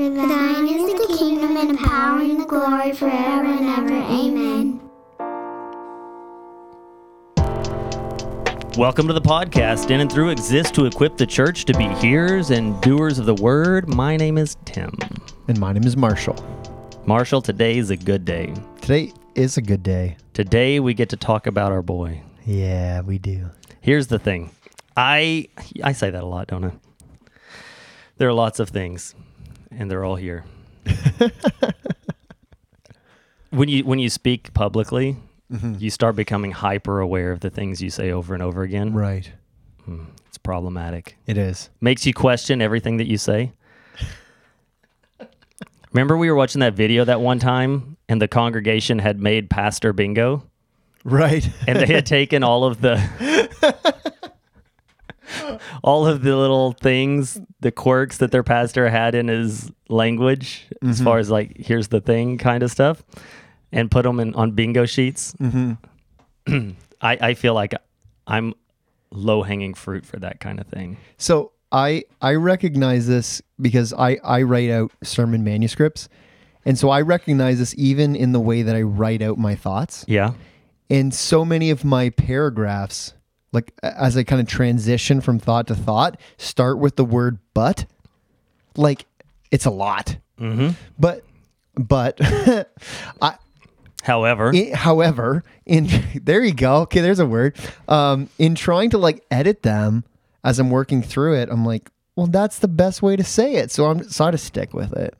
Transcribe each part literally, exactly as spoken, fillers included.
For thine is the kingdom and the power and the glory forever and ever. Amen. Welcome to the podcast, In and Through exists to equip the church to be hearers and doers of the word. My name is Tim. And my name is Marshall. Marshall, today is a good day. Today is a good day. Today we get to talk about our boy. Yeah, we do. Here's the thing. I I say that a lot, don't I? There are lots of things, and they're all here. When you when you speak publicly, mm-hmm. you start becoming hyper aware of the things you say over and over again. Right. Mm, it's problematic. It is. Makes you question everything that you say. Remember we were watching that video that one time, and the congregation had made Pastor Bingo? Right. And they had taken all of the... all of the little things, the quirks that their pastor had in his language, mm-hmm. as far as like, here's the thing kind of stuff, and put them in, on bingo sheets. Mm-hmm. I, I feel like I'm low-hanging fruit for that kind of thing. So I I recognize this because I, I write out sermon manuscripts, and so I recognize this even in the way that I write out my thoughts. Yeah. And so many of my paragraphs... like, as I kind of transition from thought to thought, start with the word but. Like, it's a lot. Mm-hmm. But, but, I, however, it, however, in, there you go. Okay, there's a word. Um, in trying to like edit them as I'm working through it, I'm like, well, that's the best way to say it. So I'm so I just stick with it.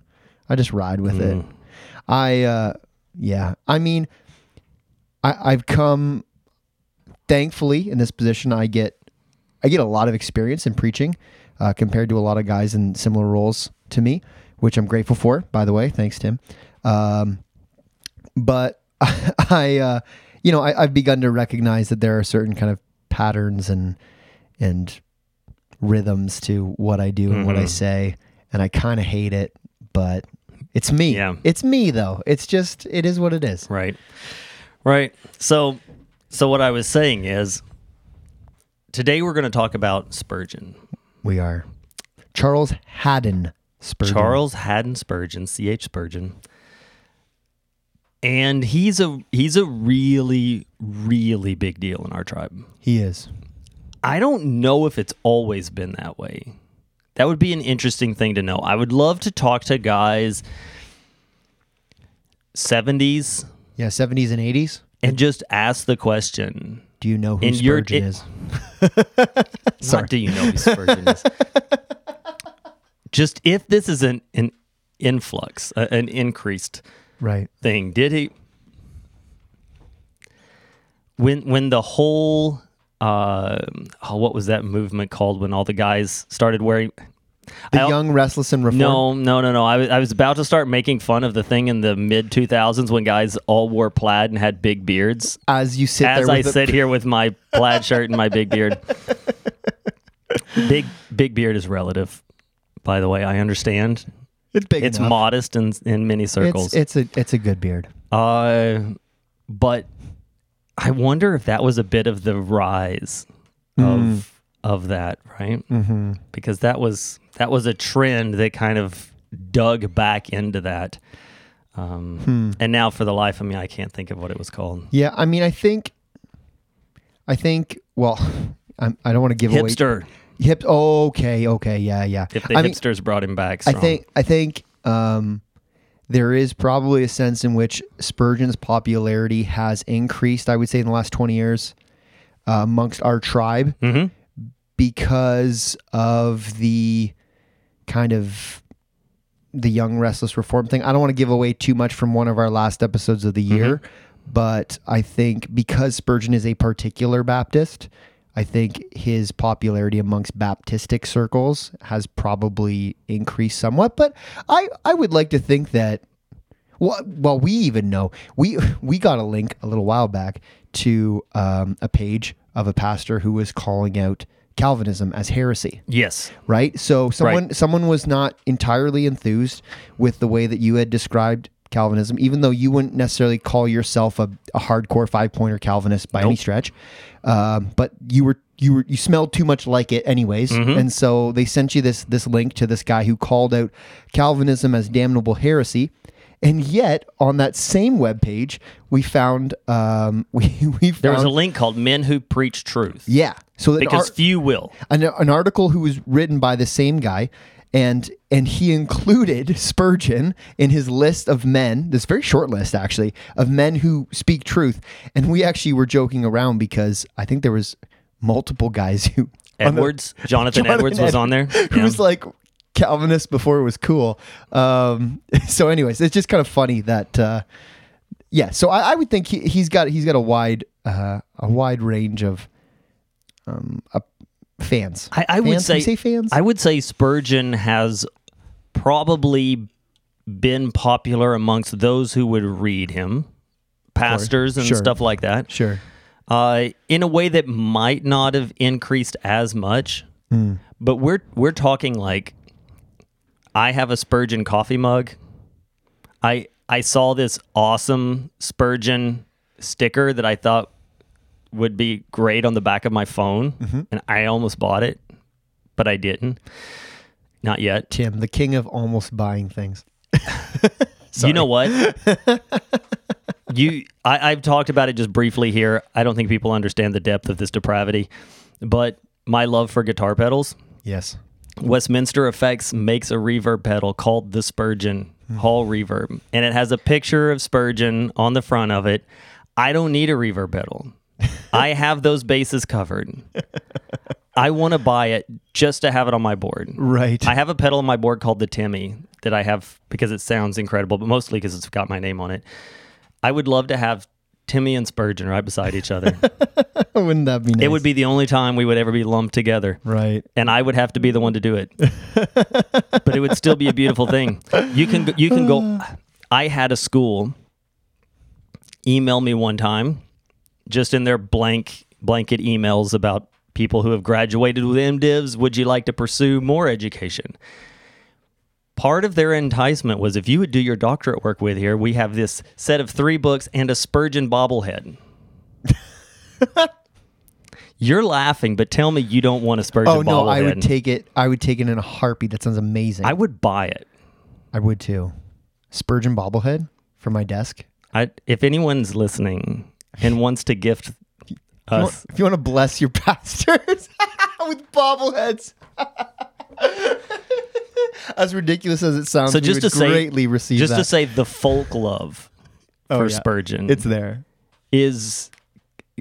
I just ride with mm. it. I, uh, yeah, I mean, I, I've come. Thankfully, in this position, I get I get a lot of experience in preaching uh, compared to a lot of guys in similar roles to me, which I'm grateful for, by the way. Thanks, Tim. Um, but I, I uh, you know, I, I've begun to recognize that there are certain kind of patterns and and rhythms to what I do and mm-hmm. what I say, and I kind of hate it, but it's me. Yeah. It's me, though. It's just it is what it is. Right. Right. So. So what I was saying is, today we're going to talk about Spurgeon. We are. Charles Haddon Spurgeon. Charles Haddon Spurgeon, C H Spurgeon. And he's a he's a really, really big deal in our tribe. He is. I don't know if it's always been that way. That would be an interesting thing to know. I would love to talk to guys seventies. Yeah, seventies and eighties. And just ask the question. Do you know who Spurgeon is? Sorry. Not do you know who Spurgeon is? Just if this is an, an influx, uh, an increased right. thing. Did he... When when the whole... Uh, oh, what was that movement called when all the guys started wearing... The I, Young, Restless, and Reformed? No, no, no, no. I was, I was about to start making fun of the thing in the mid two thousands when guys all wore plaid and had big beards. As you sit As there. As I the... sit here with my plaid shirt and my big beard. Big big beard is relative, by the way. I understand. It's big It's enough. modest in, in many circles. It's, it's, a, it's a good beard. Uh, but I wonder if that was a bit of the rise mm. of... of that, right? Mm-hmm. Because that was that was a trend that kind of dug back into that. Um, hmm. And now, for the life of me, I can't think of what it was called. Yeah, I mean, I think, I think. Well, I'm, I don't want to give hipster. away hip. Oh, okay, okay, yeah, yeah. If the I hipsters mean, brought him back, strong. I think. I think um, there is probably a sense in which Spurgeon's popularity has increased. I would say in the last twenty years uh, amongst our tribe. Mm-hmm. Because of the kind of the Young, Restless, Reformed thing. I don't want to give away too much from one of our last episodes of the year, mm-hmm. but I think because Spurgeon is a particular Baptist, I think his popularity amongst Baptistic circles has probably increased somewhat. But I, I would like to think that, well, well, we even know, we, we got a link a little while back to um, a page of a pastor who was calling out Calvinism as heresy. Yes. Right? So someone right. someone was not entirely enthused with the way that you had described Calvinism, even though you wouldn't necessarily call yourself a, a hardcore five-pointer Calvinist by nope. any stretch. Um, but you were you were, you smelled too much like it anyways. Mm-hmm. And so they sent you this this link to this guy who called out Calvinism as damnable heresy. And yet, on that same webpage, we found um, we we found, there was a link called "Men Who Preach Truth." Yeah, so that because ar- few will an, an article who was written by the same guy, and and he included Spurgeon in his list of men. This very short list, actually, of men who speak truth. And we actually were joking around because I think there was multiple guys who Edwards, the, Jonathan, Jonathan Edwards Ed- was on there, who yeah. was like Calvinist before it was cool. Um, so anyways, it's just kind of funny that, uh, yeah, so I, I would think he, he's got, he's got a wide, uh, a wide range of, um, uh, fans. I, I fans? would say, say fans. I would say Spurgeon has probably been popular amongst those who would read him, pastors and sure. stuff like that. Sure. Uh, in a way that might not have increased as much, mm. but we're, we're talking like, I have a Spurgeon coffee mug. I I saw this awesome Spurgeon sticker that I thought would be great on the back of my phone, mm-hmm. and I almost bought it, but I didn't. Not yet. Tim, the king of almost buying things. You know what? you, I, I've talked about it just briefly here. I don't think people understand the depth of this depravity, but my love for guitar pedals. Yes. Westminster Effects makes a reverb pedal called the Spurgeon mm. Hall Reverb, and it has a picture of Spurgeon on the front of it. I don't need a reverb pedal. I have those bases covered. I want to buy it just to have it on my board. Right. I have a pedal on my board called the Timmy that I have because it sounds incredible, but mostly because it's got my name on it. I would love to have Timmy and Spurgeon right beside each other. Wouldn't that be nice? It would be the only time we would ever be lumped together. Right. And I would have to be the one to do it. But it would still be a beautiful thing. You can you can go... I had a school email me one time, just in their blank blanket emails about people who have graduated with MDivs, would you like to pursue more education? Part of their enticement was, if you would do your doctorate work with here, we have this set of three books and a Spurgeon bobblehead. You're laughing, but tell me you don't want a Spurgeon bobblehead. Oh, no, bobblehead. I would take it. I would take it in a heartbeat. That sounds amazing. I would buy it. I would too. Spurgeon bobblehead for my desk. I, if anyone's listening and wants to gift us, if you want, if you want to bless your pastors with bobbleheads. As ridiculous as it sounds, so just we would to say, greatly receive just that. Just to say the folk love oh, for yeah. Spurgeon. It's there. Is,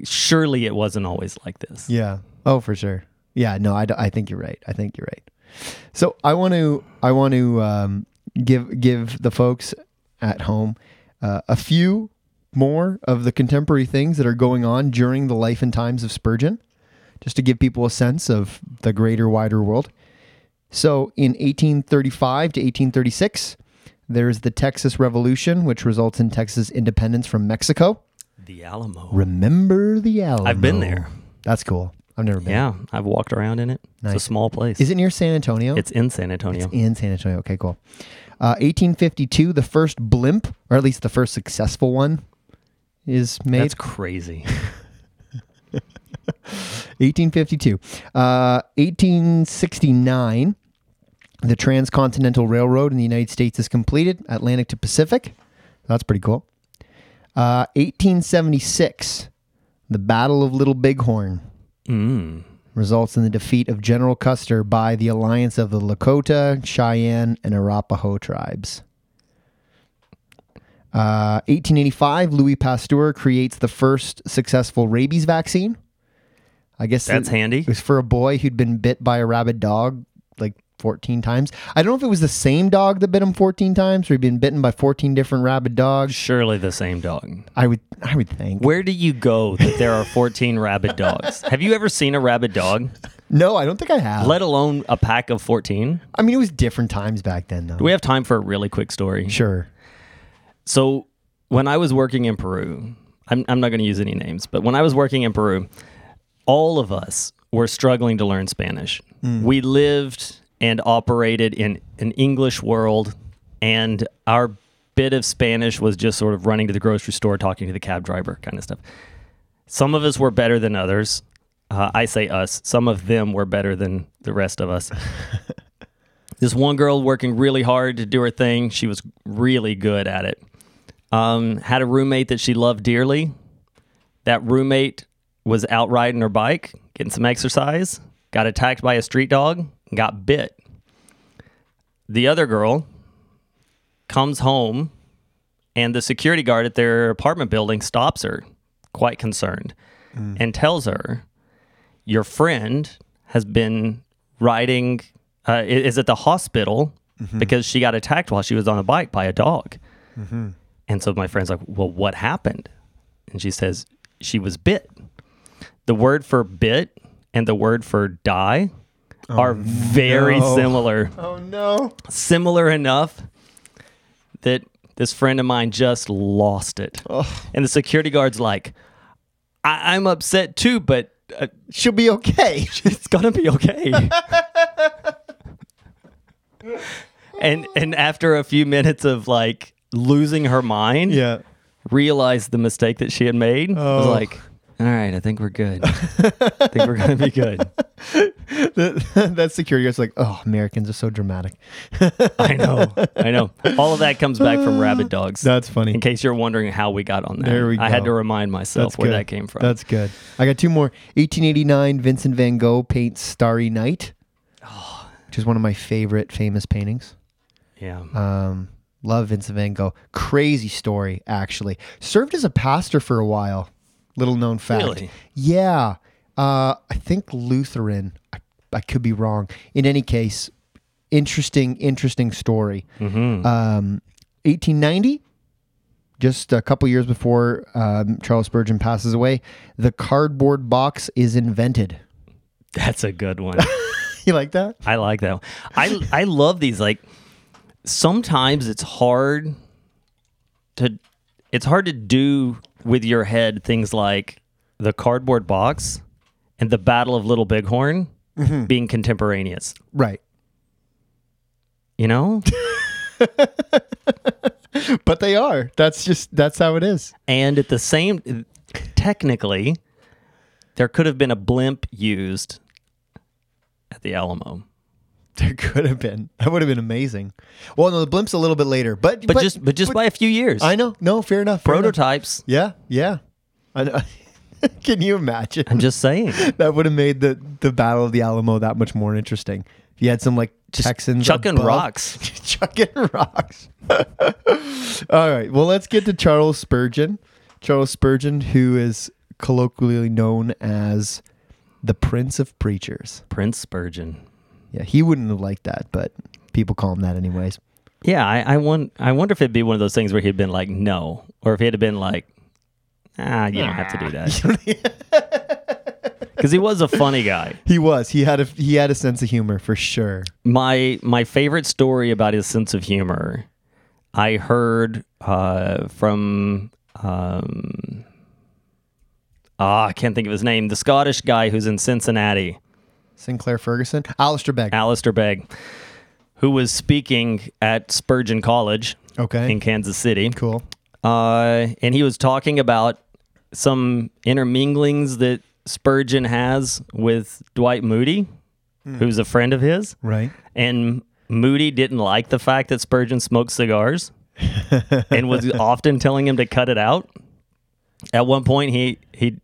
surely it wasn't always like this. Yeah. Oh, for sure. Yeah, no, I, I think you're right. I think you're right. So I want to I want to um, give, give the folks at home uh, a few more of the contemporary things that are going on during the life and times of Spurgeon, just to give people a sense of the greater, wider world. So in eighteen thirty-five to eighteen thirty-six, there's the Texas Revolution, which results in Texas independence from Mexico. The Alamo. Remember the Alamo. I've been there. That's cool. I've never been. Yeah, I've walked around in it. Nice. It's a small place. Is it near San Antonio? It's in San Antonio. It's in San Antonio. Okay, cool. Uh, eighteen fifty-two, the first blimp, or at least the first successful one, is made. That's crazy. eighteen fifty-two. Uh, eighteen sixty-nine, the Transcontinental Railroad in the United States is completed, Atlantic to Pacific. That's pretty cool. Uh, eighteen seventy-six, the Battle of Little Bighorn mm. results in the defeat of General Custer by the alliance of the Lakota, Cheyenne, and Arapaho tribes. Uh, eighteen eighty-five, Louis Pasteur creates the first successful rabies vaccine. I guess that's it, handy. It was for a boy who'd been bit by a rabid dog like fourteen times. I don't know if it was the same dog that bit him fourteen times, or he'd been bitten by fourteen different rabid dogs. Surely the same dog. I would, I would think. Where do you go that there are fourteen rabid dogs? Have you ever seen a rabid dog? No, I don't think I have. Let alone a pack of fourteen. I mean, it was different times back then, though. Do we have time for a really quick story? Sure. So when I was working in Peru, I'm, I'm not going to use any names, but when I was working in Peru, all of us were struggling to learn Spanish. Mm. We lived and operated in an English world, and our bit of Spanish was just sort of running to the grocery store, talking to the cab driver kind of stuff. Some of us were better than others. Uh, I say us. Some of them were better than the rest of us. This one girl working really hard to do her thing. She was really good at it. Um, had a roommate that she loved dearly. That roommate was out riding her bike, getting some exercise, got attacked by a street dog, and got bit. The other girl comes home, and the security guard at their apartment building stops her, quite concerned, mm. and tells her, your friend has been riding, uh, is at the hospital mm-hmm. because she got attacked while she was on a bike by a dog. Mm-hmm. And so my friend's like, well, what happened? And she says, she was bit. The word for bit and the word for die oh, are very no. similar. Oh, no. Similar enough that this friend of mine just lost it. Oh. And the security guard's like, I- I'm upset too, but... Uh, she'll be okay. She's gonna be okay. and and after a few minutes of like losing her mind, yeah, realized the mistake that she had made. Oh. I was like, all right, I think we're good. I think we're gonna be good. that, that security guard's like, oh, Americans are so dramatic. I know, I know. All of that comes back from rabid dogs. That's funny. In case you're wondering how we got on that, there we go. I had to remind myself That's where good. that came from. That's good. I got two more. eighteen eighty-nine, Vincent van Gogh paints "Starry Night," oh. which is one of my favorite famous paintings. Yeah. Um, love Vincent van Gogh. Crazy story, actually. Served as a pastor for a while. Little known fact. Really? Yeah. Uh, I think Lutheran. I, I could be wrong. In any case, interesting, interesting story. Mm-hmm. Um, eighteen ninety, just a couple years before um, Charles Spurgeon passes away, the cardboard box is invented. That's a good one. You like that? I like that one. I, I love these. Like, sometimes it's hard to... It's hard to do with your head things like the cardboard box and the Battle of Little Bighorn mm-hmm. being contemporaneous. Right. You know? But they are. That's just, that's how it is. And at the same, technically, there could have been a blimp used at the Alamo. There could have been. That would have been amazing. Well, no, the blimp's a little bit later, but but, but just but just but, by a few years. I know. No, fair enough. Fair Prototypes. Enough. Yeah, yeah. I know. Can you imagine? I'm just saying that would have made the, the Battle of the Alamo that much more interesting. If you had some like just Texans chucking above. rocks, chucking rocks. All right. Well, let's get to Charles Spurgeon. Charles Spurgeon, who is colloquially known as the Prince of Preachers, Prince Spurgeon. Yeah, he wouldn't have liked that, but people call him that anyways. Yeah, I I, won- I wonder if it'd be one of those things where he'd been like, no, or if he'd have been like, ah, you don't have to do that. Because he was a funny guy. He was. He had a he had a sense of humor for sure. My my favorite story about his sense of humor, I heard uh, from um, ah, I can't think of his name. The Scottish guy who's in Cincinnati. Sinclair Ferguson? Alistair Begg. Alistair Begg, who was speaking at Spurgeon College okay. in Kansas City. Cool. Uh, and he was talking about some interminglings that Spurgeon has with Dwight Moody, mm. who's a friend of his. Right. And Moody didn't like the fact that Spurgeon smoked cigars and was often telling him to cut it out. At one point, he... he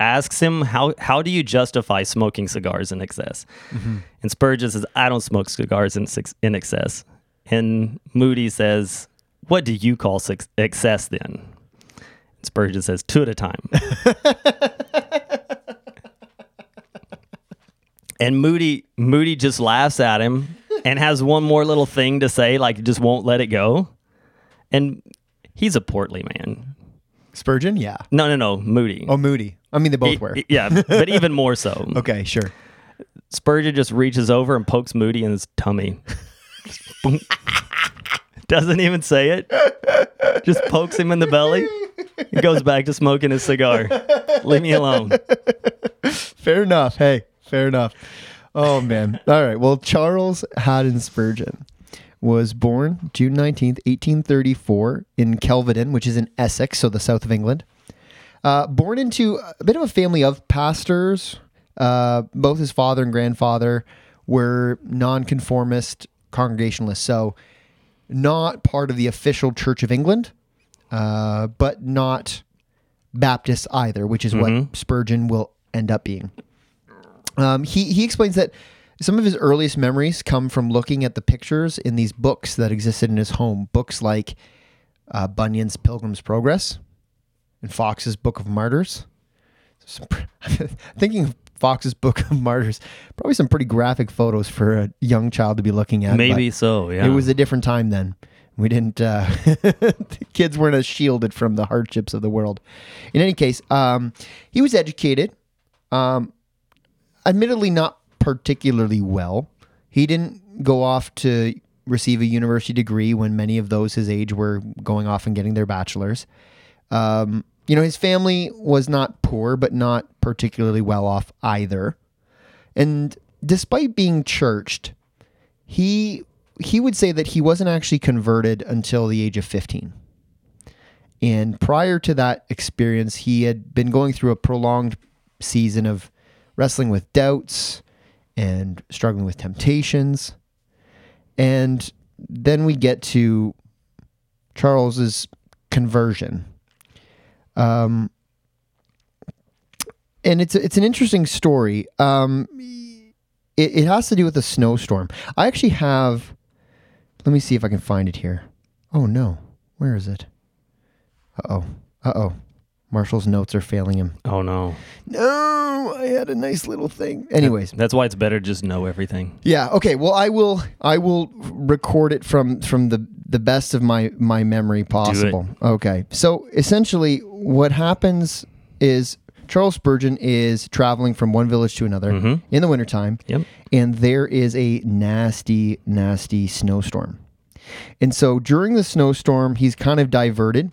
asks him, how how do you justify smoking cigars in excess? Mm-hmm. And Spurgeon says, I don't smoke cigars in in excess. And Moody says, what do you call su- excess then? And Spurgeon says, two at a time. And Moody Moody just laughs at him and has one more little thing to say, like just won't let it go. And he's a portly man. Spurgeon, yeah. No, no, no, Moody. Oh, Moody. I mean, they both it, were. Yeah, but even more so. Okay, sure. Spurgeon just reaches over and pokes Moody in his tummy. Doesn't even say it. Just pokes him in the belly. He goes back to smoking his cigar. Leave me alone. Fair enough. Hey, fair enough. Oh, man. All right. Well, Charles Haddon Spurgeon was born June nineteenth, eighteen thirty-four in Kelvedon, which is in Essex, so the south of England. Uh, born into a bit of a family of pastors, Uh, both his father and grandfather were nonconformist Congregationalists, so not part of the official Church of England, uh, but not Baptist either, which is mm-hmm. what Spurgeon will end up being. Um, he, he explains that some of his earliest memories come from looking at the pictures in these books that existed in his home, books like uh, Bunyan's Pilgrim's Progress and Fox's Book of Martyrs. Some, thinking of Fox's Book of Martyrs, probably some pretty graphic photos for a young child to be looking at. Maybe so, yeah. It was a different time then. We didn't, uh, the kids weren't as shielded from the hardships of the world. In any case, um, he was educated, um, admittedly not particularly well. He didn't go off to receive a university degree when many of those his age were going off and getting their bachelor's. Um, you know, his family was not poor, but not particularly well off either. And despite being churched, he he would say that he wasn't actually converted until the age of fifteen. And prior to that experience, he had been going through a prolonged season of wrestling with doubts and struggling with temptations. And then we get to Charles's conversion. Um, and it's it's an interesting story. Um, it, it has to do with a snowstorm. I actually have. Let me see if I can find it here. Oh no, where is it? Uh oh, uh oh. Marshall's notes are failing him. Oh no, no! I had a nice little thing. Anyways, that's why it's better to just know everything. Yeah. Okay. Well, I will. I will record it from from the. the best of my, my memory possible. Okay. So essentially what happens is Charles Spurgeon is traveling from one village to another mm-hmm. in the wintertime. Yep. And there is a nasty, nasty snowstorm. And so during the snowstorm, he's kind of diverted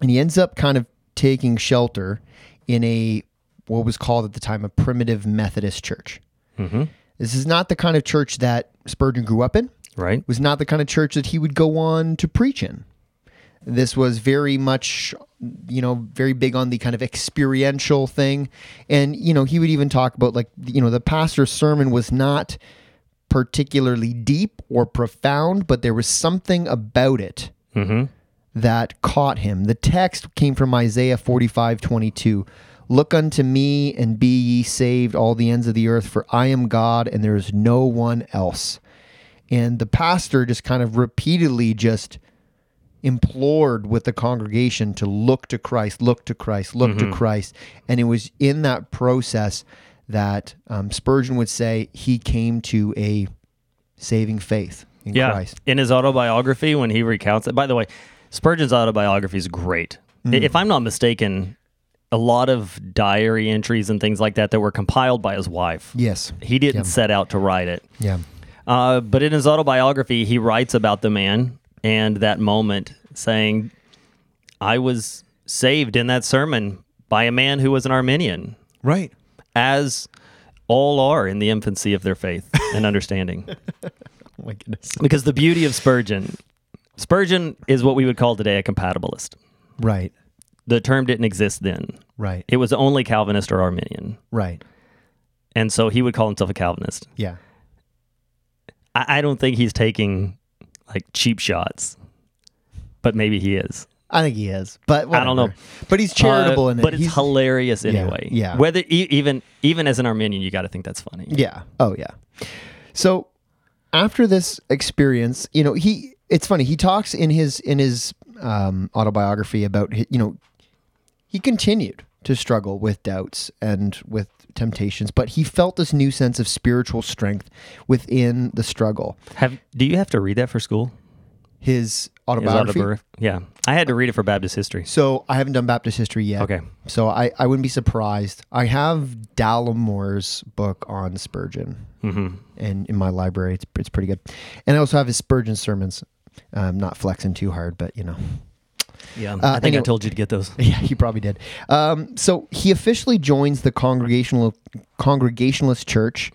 and he ends up kind of taking shelter in a, what was called at the time, a primitive Methodist church. Mm-hmm. This is not the kind of church that Spurgeon grew up in. Right. Was not the kind of church that he would go on to preach in. This was very much, you know, very big on the kind of experiential thing. And, you know, he would even talk about, like, you know, the pastor's sermon was not particularly deep or profound, but there was something about it mm-hmm. that caught him. The text came from Isaiah forty-five twenty-two. Look unto me and be ye saved, all the ends of the earth, for I am God and there is no one else. And the pastor just kind of repeatedly just implored with the congregation to look to Christ, look to Christ, look mm-hmm. to Christ. And it was in that process that um, Spurgeon would say he came to a saving faith in yeah. Christ. In his autobiography, when he recounts it, by the way, Spurgeon's autobiography is great. Mm. If I'm not mistaken, a lot of diary entries and things like that that were compiled by his wife. Yes. He didn't yeah. set out to write it. Yeah. Uh, but in his autobiography, he writes about the man and that moment, saying, I was saved in that sermon by a man who was an Arminian. Right. As all are in the infancy of their faith and understanding. Oh my goodness. Because the beauty of Spurgeon, Spurgeon is what we would call today a compatibilist. Right. The term didn't exist then. Right. It was only Calvinist or Arminian. Right. And so he would call himself a Calvinist. Yeah. I don't think he's taking, like, cheap shots, but maybe he is. I think he is, but whatever. I don't know. But he's charitable uh, in it. But it's he's, hilarious anyway. Yeah, yeah. Whether even even as an Arminian, you got to think that's funny. Yeah. Oh yeah. So after this experience, you know, he it's funny. He talks in his in his um, autobiography about his, you know, he continued to struggle with doubts and with temptations, but he felt this new sense of spiritual strength within the struggle. Have do you have to read that for school? His autobiography? His autobiography. Yeah. I had to read it for Baptist history. So I haven't done Baptist history yet. Okay. So I, I wouldn't be surprised. I have Dallamore's book on Spurgeon mm-hmm. and in my library. It's, it's pretty good. And I also have his Spurgeon sermons. I'm not flexing too hard, but you know. Yeah, uh, I think anyway, I told you to get those. Yeah, you probably did. Um, so he officially joins the Congregational Congregationalist Church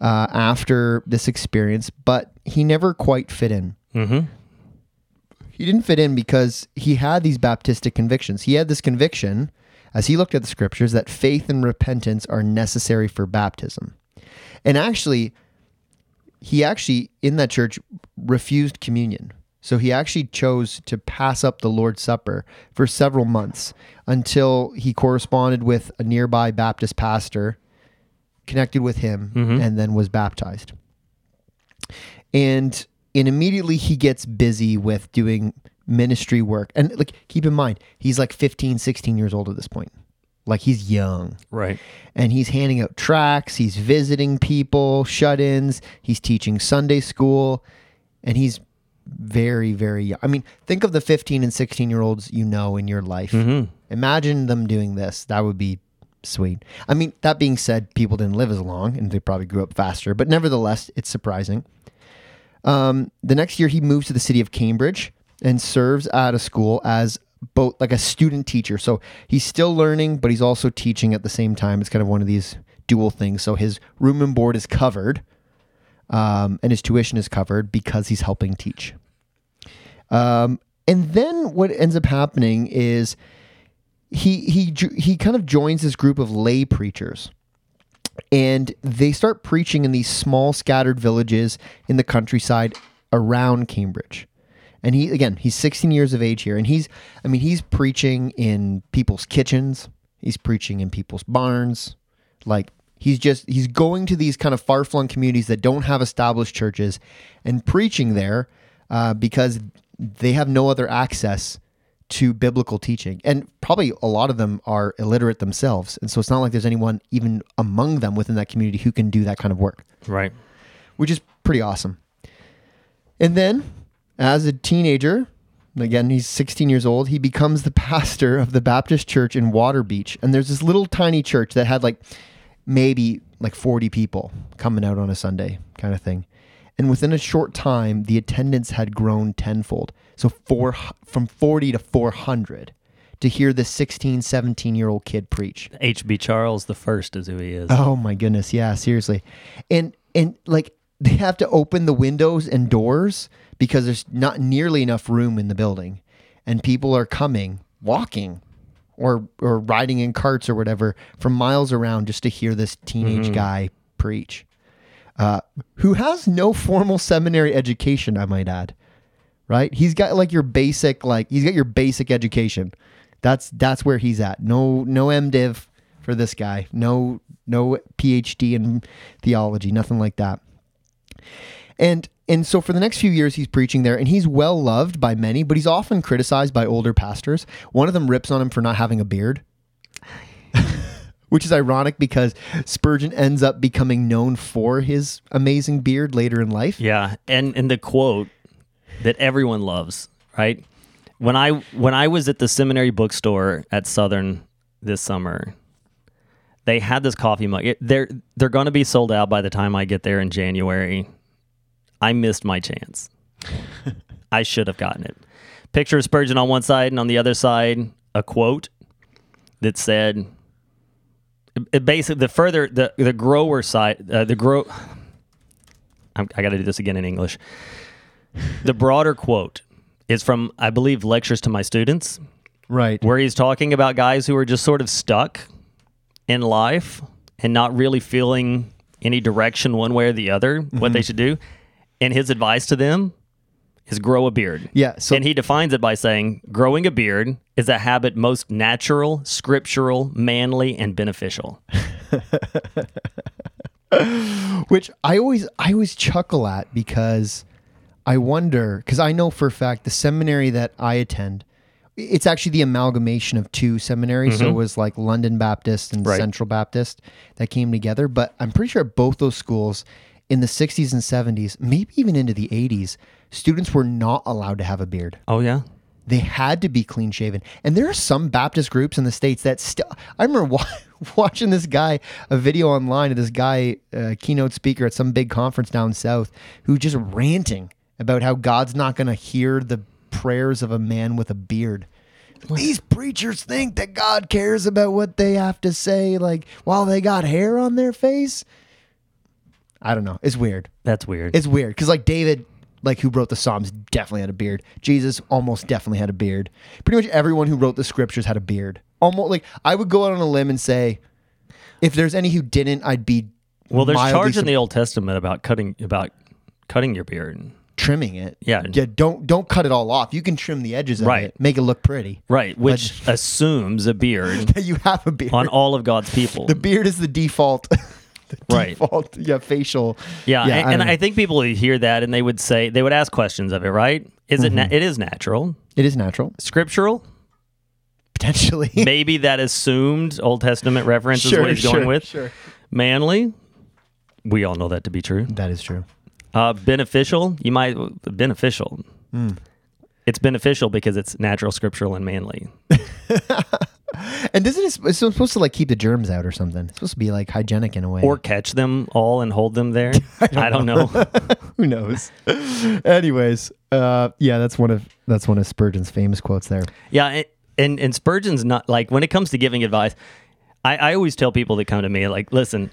uh, after this experience, but he never quite fit in. Mm-hmm. He didn't fit in because he had these Baptistic convictions. He had this conviction as he looked at the scriptures, that faith and repentance are necessary for baptism. And actually, he actually, in that church, refused communion. So he actually chose to pass up the Lord's Supper for several months until he corresponded with a nearby Baptist pastor, connected with him, mm-hmm. and then was baptized. And and immediately he gets busy with doing ministry work. And like, keep in mind, he's like fifteen, sixteen years old at this point. Like, he's young. Right. And he's handing out tracts, he's visiting people, shut-ins, he's teaching Sunday school, and he's very, very young. I mean, think of the fifteen and sixteen-year-olds you know in your life. Mm-hmm. Imagine them doing this. That would be sweet. I mean, that being said, people didn't live as long, and they probably grew up faster. But nevertheless, it's surprising. Um, the next year, he moves to the city of Cambridge and serves at a school as both like a student teacher. So he's still learning, but he's also teaching at the same time. It's kind of one of these dual things. So his room and board is covered, um, and his tuition is covered because he's helping teach. Um, and then what ends up happening is he he he kind of joins this group of lay preachers. And they start preaching in these small scattered villages in the countryside around Cambridge. And he, again, he's sixteen years of age here. And he's, I mean, he's preaching in people's kitchens. He's preaching in people's barns. Like, he's just, he's going to these kind of far-flung communities that don't have established churches and preaching there uh, because they have no other access to biblical teaching. And probably a lot of them are illiterate themselves. And so it's not like there's anyone even among them within that community who can do that kind of work. Right. Which is pretty awesome. And then as a teenager, again, he's sixteen years old, he becomes the pastor of the Baptist church in Water Beach. And there's this little tiny church that had like maybe like forty people coming out on a Sunday kind of thing. And within a short time, the attendance had grown tenfold. So four, from forty to four hundred to hear this sixteen, seventeen-year-old kid preach. H B Charles the First is who he is. Oh, my goodness. Yeah, seriously. And, and like, they have to open the windows and doors because there's not nearly enough room in the building. And people are coming, walking, or or riding in carts or whatever from miles around just to hear this teenage mm-hmm. guy preach. Uh, who has no formal seminary education, I might add, right? He's got like your basic, like he's got your basic education. That's that's where he's at. No, no MDiv for this guy. No, no PhD in theology, nothing like that. And and so for the next few years, he's preaching there, and he's well loved by many, but he's often criticized by older pastors. One of them rips on him for not having a beard. Which is ironic because Spurgeon ends up becoming known for his amazing beard later in life. Yeah, and, and the quote that everyone loves, right? When I when I was at the seminary bookstore at Southern this summer, they had this coffee mug. It, they're they're going to be sold out by the time I get there in January. I missed my chance. I should have gotten it. Picture of Spurgeon on one side, and on the other side, a quote that said... It basically, the further the the grower side, uh, the grow. I'm, I got to do this again in English. The broader quote is from, I believe, Lectures to My Students, right? Where he's talking about guys who are just sort of stuck in life and not really feeling any direction one way or the other, mm-hmm. what they should do. And his advice to them is grow a beard. Yeah, so and he defines it by saying, growing a beard is a habit most natural, scriptural, manly, and beneficial. Which I always I always chuckle at because I wonder, because I know for a fact the seminary that I attend, it's actually the amalgamation of two seminaries. Mm-hmm. So it was like London Baptist and right. Central Baptist that came together. But I'm pretty sure both those schools in the sixties and seventies, maybe even into the eighties, students were not allowed to have a beard. Oh, yeah? They had to be clean-shaven. And there are some Baptist groups in the States that still... I remember wa- watching this guy, a video online of this guy, uh, keynote speaker at some big conference down south, who was just ranting about how God's not going to hear the prayers of a man with a beard. What? These preachers think that God cares about what they have to say, like, while they got hair on their face. I don't know. It's weird. That's weird. It's weird. Because, like, David... like who wrote the Psalms definitely had a beard. Jesus almost definitely had a beard. Pretty much everyone who wrote the scriptures had a beard. almost like I would go out on a limb and say, if there's any who didn't, I'd be well. There's charge in the Old Testament about cutting about cutting your beard, and trimming it. Yeah, yeah. Don't don't cut it all off. You can trim the edges of right. it, make it look pretty. Right, which but, assumes a beard that you have a beard on all of God's people. The beard is the default. Right. Default, yeah, facial. Yeah, yeah and, I, and I think people who hear that and they would say, they would ask questions of it, right? Is mm-hmm. it na- it is natural. It is natural. Scriptural? Potentially. Maybe that assumed Old Testament reference sure, is what he's sure, going with. Sure. Manly? We all know that to be true. That is true. Uh, beneficial? You might, beneficial. Mm. It's beneficial because it's natural, scriptural, and manly. And doesn't it, it's supposed to like keep the germs out or something? It's supposed to be like hygienic in a way, or catch them all and hold them there. I don't I don't know. know. Who knows? Anyways, uh, yeah, that's one of that's one of Spurgeon's famous quotes there. Yeah, and and, and Spurgeon's not like when it comes to giving advice. I, I always tell people that come to me like, listen,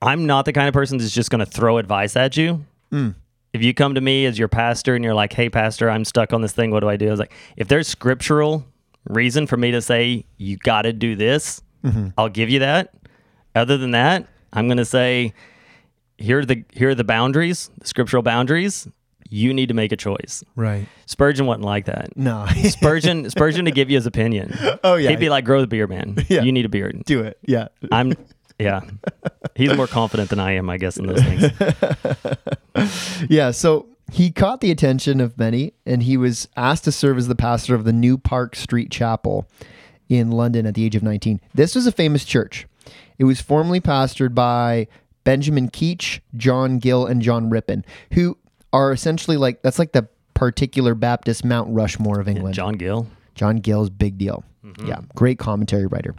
I'm not the kind of person that's just going to throw advice at you. Mm. If you come to me as your pastor and you're like, hey, pastor, I'm stuck on this thing. What do I do? I was like, if there's scriptural reason for me to say you got to do this, mm-hmm. I'll give you that. Other than that, I'm going to say here are the here are the boundaries, the scriptural boundaries. You need to make a choice. Right. Spurgeon wasn't like that. No. Spurgeon Spurgeon to give you his opinion. Oh yeah. He'd be like, grow the beard, man. Yeah. You need a beard. Do it. Yeah. I'm yeah. He's more confident than I am, I guess, in those things. Yeah, so he caught the attention of many, and he was asked to serve as the pastor of the New Park Street Chapel in London at the age of nineteen. This was a famous church. It was formerly pastored by Benjamin Keach, John Gill, and John Rippon, who are essentially like, that's like the particular Baptist Mount Rushmore of England. Yeah, John Gill. John Gill's big deal. Mm-hmm. Yeah, great commentary writer.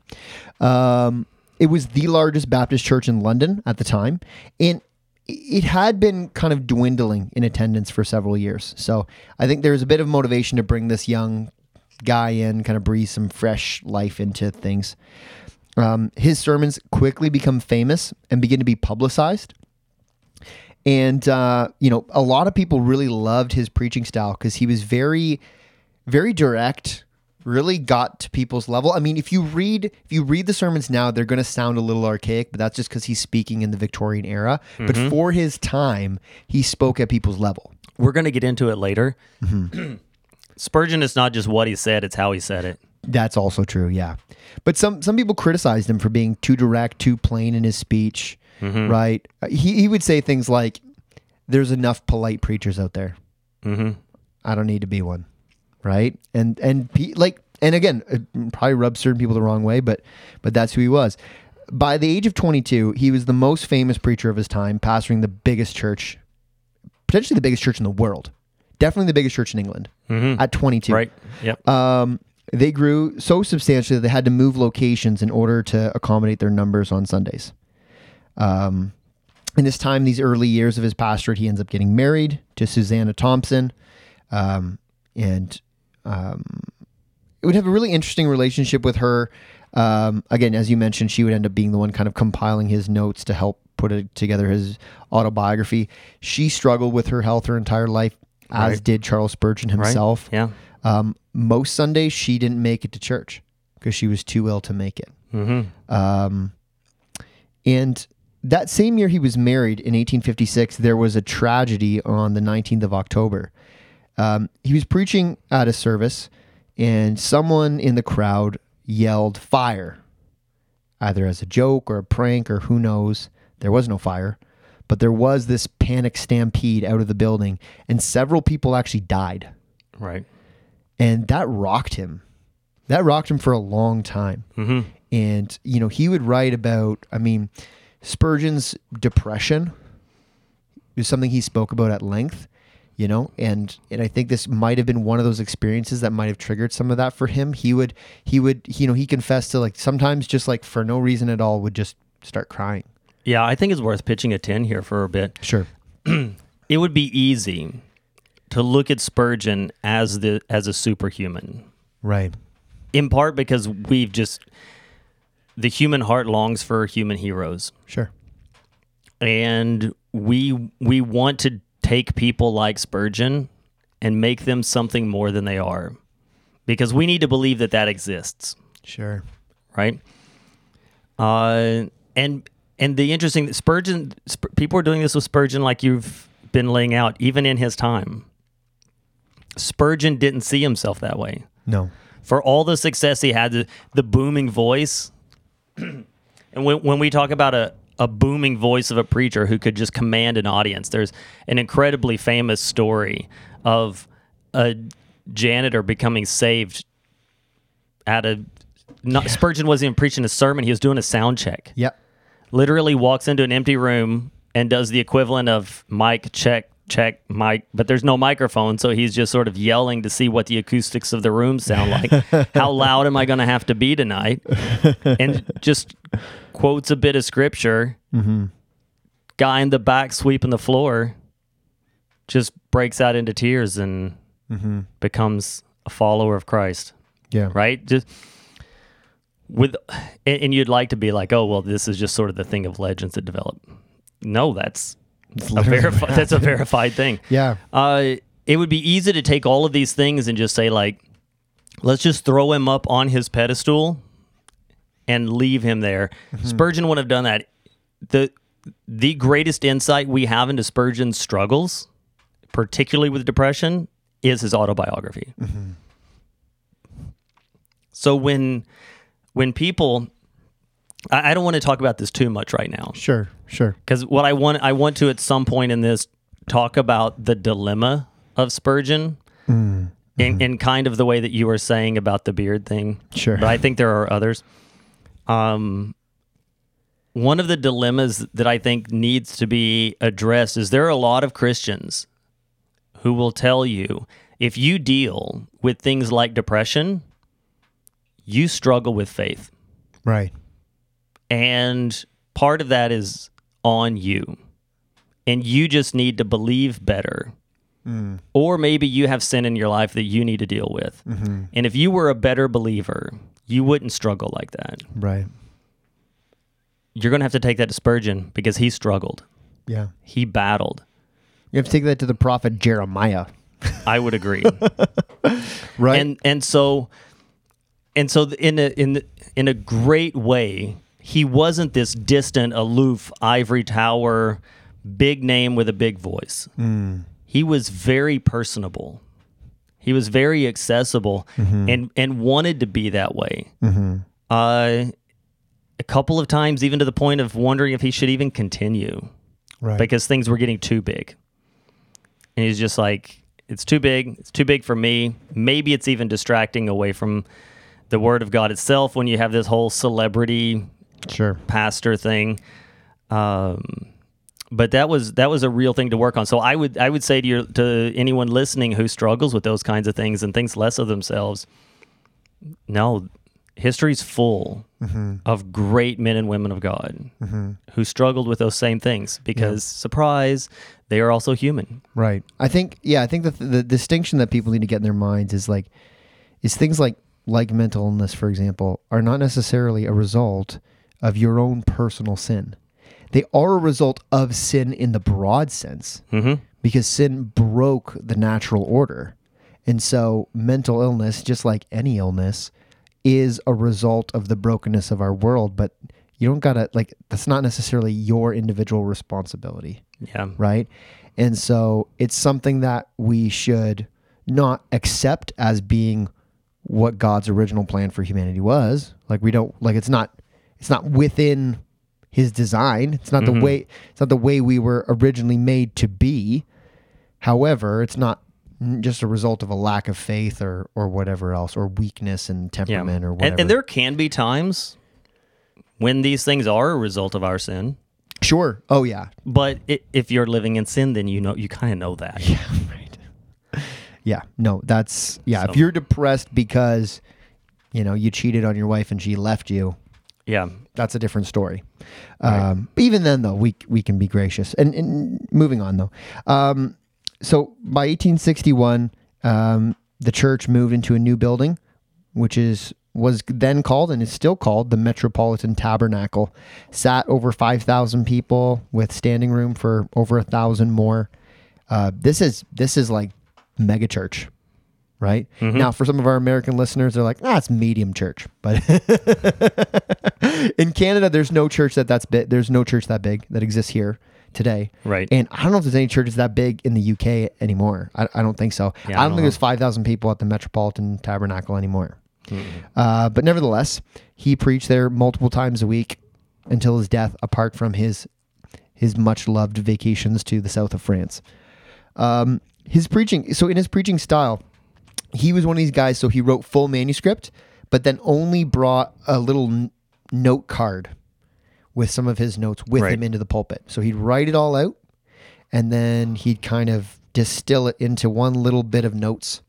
Um, it was the largest Baptist church in London at the time, and it had been kind of dwindling in attendance for several years. So I think there was a bit of motivation to bring this young guy in, kind of breathe some fresh life into things. Um, his sermons quickly become famous and begin to be publicized. And, uh, you know, a lot of people really loved his preaching style because he was very, very direct, really got to people's level. I mean, if you read if you read the sermons now, they're going to sound a little archaic, but that's just because he's speaking in the Victorian era. Mm-hmm. But for his time, he spoke at people's level. We're going to get into it later. Mm-hmm. Spurgeon is not just what he said, it's how he said it. That's also true, yeah. But some, some people criticized him for being too direct, too plain in his speech, mm-hmm. right? He, he would say things like, there's enough polite preachers out there. Mm-hmm. I don't need to be one. Right, and and like and again, it probably rubbed certain people the wrong way, but but that's who he was. By the age of twenty-two, he was the most famous preacher of his time, pastoring the biggest church, potentially the biggest church in the world, definitely the biggest church in England. Mm-hmm. At twenty-two, right? Yep. Um, they grew so substantially that they had to move locations in order to accommodate their numbers on Sundays. Um, in this time, these early years of his pastorate, he ends up getting married to Susanna Thompson, um, and. Um, it would have a really interesting relationship with her. Um, again, as you mentioned, she would end up being the one kind of compiling his notes to help put it together, his autobiography. She struggled with her health her entire life, as right. did Charles Spurgeon himself. Right. Yeah. Um, most Sundays she didn't make it to church because she was too ill to make it. Mm-hmm. Um, and that same year he was married in eighteen fifty-six, there was a tragedy on the nineteenth of October. Um, he was preaching at a service, and someone in the crowd yelled fire, either as a joke or a prank or who knows. There was no fire, but there was this panic stampede out of the building, and several people actually died. Right. And that rocked him. That rocked him for a long time. Mm-hmm. And, you know, he would write about, I mean, Spurgeon's depression is something he spoke about at length. You know, and, and I think this might have been one of those experiences that might have triggered some of that for him. He would, he would, you know, he confessed to like sometimes just like for no reason at all would just start crying. Yeah, I think it's worth pitching a tin here for a bit. Sure. It would be easy to look at Spurgeon as the as a superhuman. Right. In part because we've just, the human heart longs for human heroes. Sure. And we we want to take people like Spurgeon and make them something more than they are, because we need to believe that that exists. Sure. Right? Uh, and and the interesting, Spurgeon, Sp- people are doing this with Spurgeon like you've been laying out, even in his time. Spurgeon didn't see himself that way. No. For all the success he had, the, the booming voice, and when, when we talk about a, a booming voice of a preacher who could just command an audience, there's an incredibly famous story of a janitor becoming saved at a... Not, yeah. Spurgeon wasn't even preaching a sermon, he was doing a sound check. Yep. Literally walks into an empty room and does the equivalent of mic check, check, mic, but there's no microphone, so he's just sort of yelling to see what the acoustics of the room sound like. How loud am I going to have to be tonight? And just quotes a bit of scripture. Mm-hmm. Guy in the back sweeping the floor just breaks out into tears and mm-hmm. becomes a follower of Christ. Yeah. Right? Just... With and you'd like to be like, oh well, this is just sort of the thing of legends that develop. No, that's a verified that's a verified thing. Yeah, uh, it would be easy to take all of these things and just say like, let's just throw him up on his pedestal and leave him there. Mm-hmm. Spurgeon wouldn't have done that. the The greatest insight we have into Spurgeon's struggles, particularly with depression, is his autobiography. Mm-hmm. So when When people, I don't want to talk about this too much right now. Sure, sure. Because what I want, I want to at some point in this talk about the dilemma of Spurgeon, mm, in, mm. in kind of the way that you were saying about the beard thing. Sure. But I think there are others. Um, one of the dilemmas that I think needs to be addressed is there are a lot of Christians who will tell you if you deal with things like depression, you struggle with faith. Right. And part of that is on you. And you just need to believe better. Mm. Or maybe you have sin in your life that you need to deal with. Mm-hmm. And if you were a better believer, you wouldn't struggle like that. Right. You're going to have to take that to Spurgeon because he struggled. Yeah. He battled. You have to take that to the prophet Jeremiah. I would agree. Right. And and so... And so, in a in in a great way, he wasn't this distant, aloof, ivory tower, big name with a big voice. Mm. He was very personable. He was very accessible, mm-hmm. and and wanted to be that way. Mm-hmm. Uh, a couple of times, even to the point of wondering if he should even continue, right? Because things were getting too big, and he's just like, "It's too big. It's too big for me. Maybe it's even distracting away from." The Word of God itself, when you have this whole celebrity sure. pastor thing, um, but that was that was a real thing to work on. So I would I would say to your, to anyone listening who struggles with those kinds of things and thinks less of themselves, no, history's full mm-hmm. of great men and women of God mm-hmm. who struggled with those same things because yeah. surprise, they are also human. Right. I think yeah. I think the the distinction that people need to get in their minds is like is things like. like mental illness, for example, are not necessarily a result of your own personal sin. They are a result of sin in the broad sense, mm-hmm. because sin broke the natural order. And so mental illness, just like any illness, is a result of the brokenness of our world, but you don't gotta, like, that's not necessarily your individual responsibility. Yeah. Right? And so it's something that we should not accept as being what God's original plan for humanity was. Like we don't like it's not it's not within his design. It's not mm-hmm. the way it's not the way we were originally made to be. However, it's not just a result of a lack of faith or or whatever else or weakness and temperament yeah. or whatever. And, and there can be times when these things are a result of our sin. Sure. Oh yeah. But it, if you're living in sin, then you know you kind of know that. Yeah. Yeah, no, that's, yeah, so, if you're depressed because, you know, you cheated on your wife and she left you, yeah, that's a different story. Right. Um, even then, though, we we can be gracious. And, and moving on, though. Um, so by eighteen sixty-one, um, the church moved into a new building, which is was then called, and is still called, the Metropolitan Tabernacle. Sat over five thousand people with standing room for over one thousand more. Uh, this is this is like... mega church. right? Mm-hmm. Now, for some of our American listeners, they're like, ah, it's medium church. But in Canada, there's no church that that's big. There's no church that big that exists here today. Right. And I don't know if there's any churches that big in the U K anymore. I, I don't think so. Yeah, I, don't I don't think know. There's five thousand people at the Metropolitan Tabernacle anymore. Uh, but nevertheless, he preached there multiple times a week until his death, apart from his his much-loved vacations to the south of France. Um, his preaching, so in his preaching style, he was one of these guys, so he wrote full manuscript, but then only brought a little n- note card with some of his notes with right. him into the pulpit. So he'd write it all out, and then he'd kind of distill it into one little bit of notes,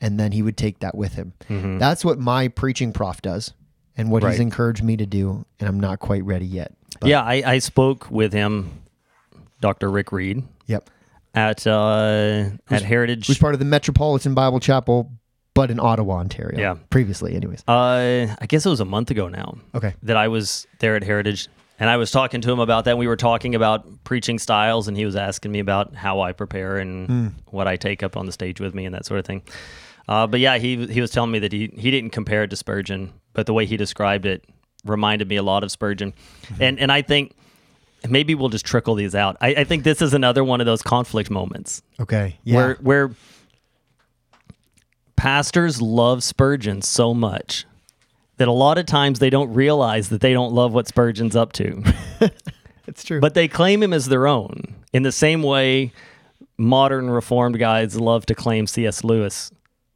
and then he would take that with him. Mm-hmm. That's what my preaching prof does and what right. he's encouraged me to do, and I'm not quite ready yet. But. Yeah, I, I spoke with him, Doctor Rick Reed. Yep. At uh, at Heritage. Who's part of the Metropolitan Bible Chapel, but in Ottawa, Ontario. Yeah. Previously, anyways. Uh, I guess it was a month ago now. Okay. That I was there at Heritage, and I was talking to him about that. And we were talking about preaching styles, and he was asking me about how I prepare and mm. what I take up on the stage with me and that sort of thing. Uh, but yeah, he he was telling me that he, he didn't compare it to Spurgeon, but the way he described it reminded me a lot of Spurgeon. Mm-hmm. And and I think maybe we'll just trickle these out. I, I think this is another one of those conflict moments. Okay. Yeah. Where, where pastors love Spurgeon so much that a lot of times they don't realize that they don't love what Spurgeon's up to. It's true. But they claim him as their own in the same way modern Reformed guys love to claim C S Lewis,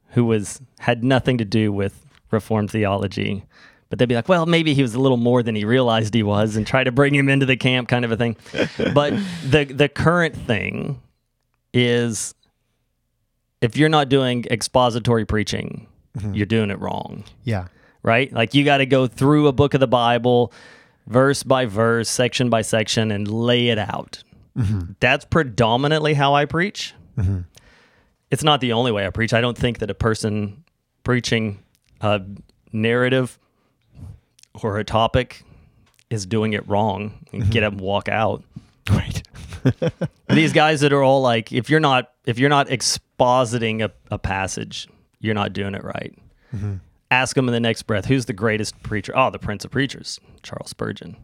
who was had nothing to do with Reformed theology. But they'd be like, well, maybe he was a little more than he realized he was, and try to bring him into the camp kind of a thing. But the the current thing is, if you're not doing expository preaching, mm-hmm. you're doing it wrong. Yeah. Right? Like, you got to go through a book of the Bible, verse by verse, section by section, and lay it out. Mm-hmm. That's predominantly how I preach. Mm-hmm. It's not the only way I preach. I don't think that a person preaching a narrative or a topic is doing it wrong and mm-hmm. get up and walk out. Right. These guys that are all like, if you're not if you're not expositing a, a passage, you're not doing it right. Mm-hmm. Ask them in the next breath, who's the greatest preacher? Oh, the Prince of Preachers, Charles Spurgeon.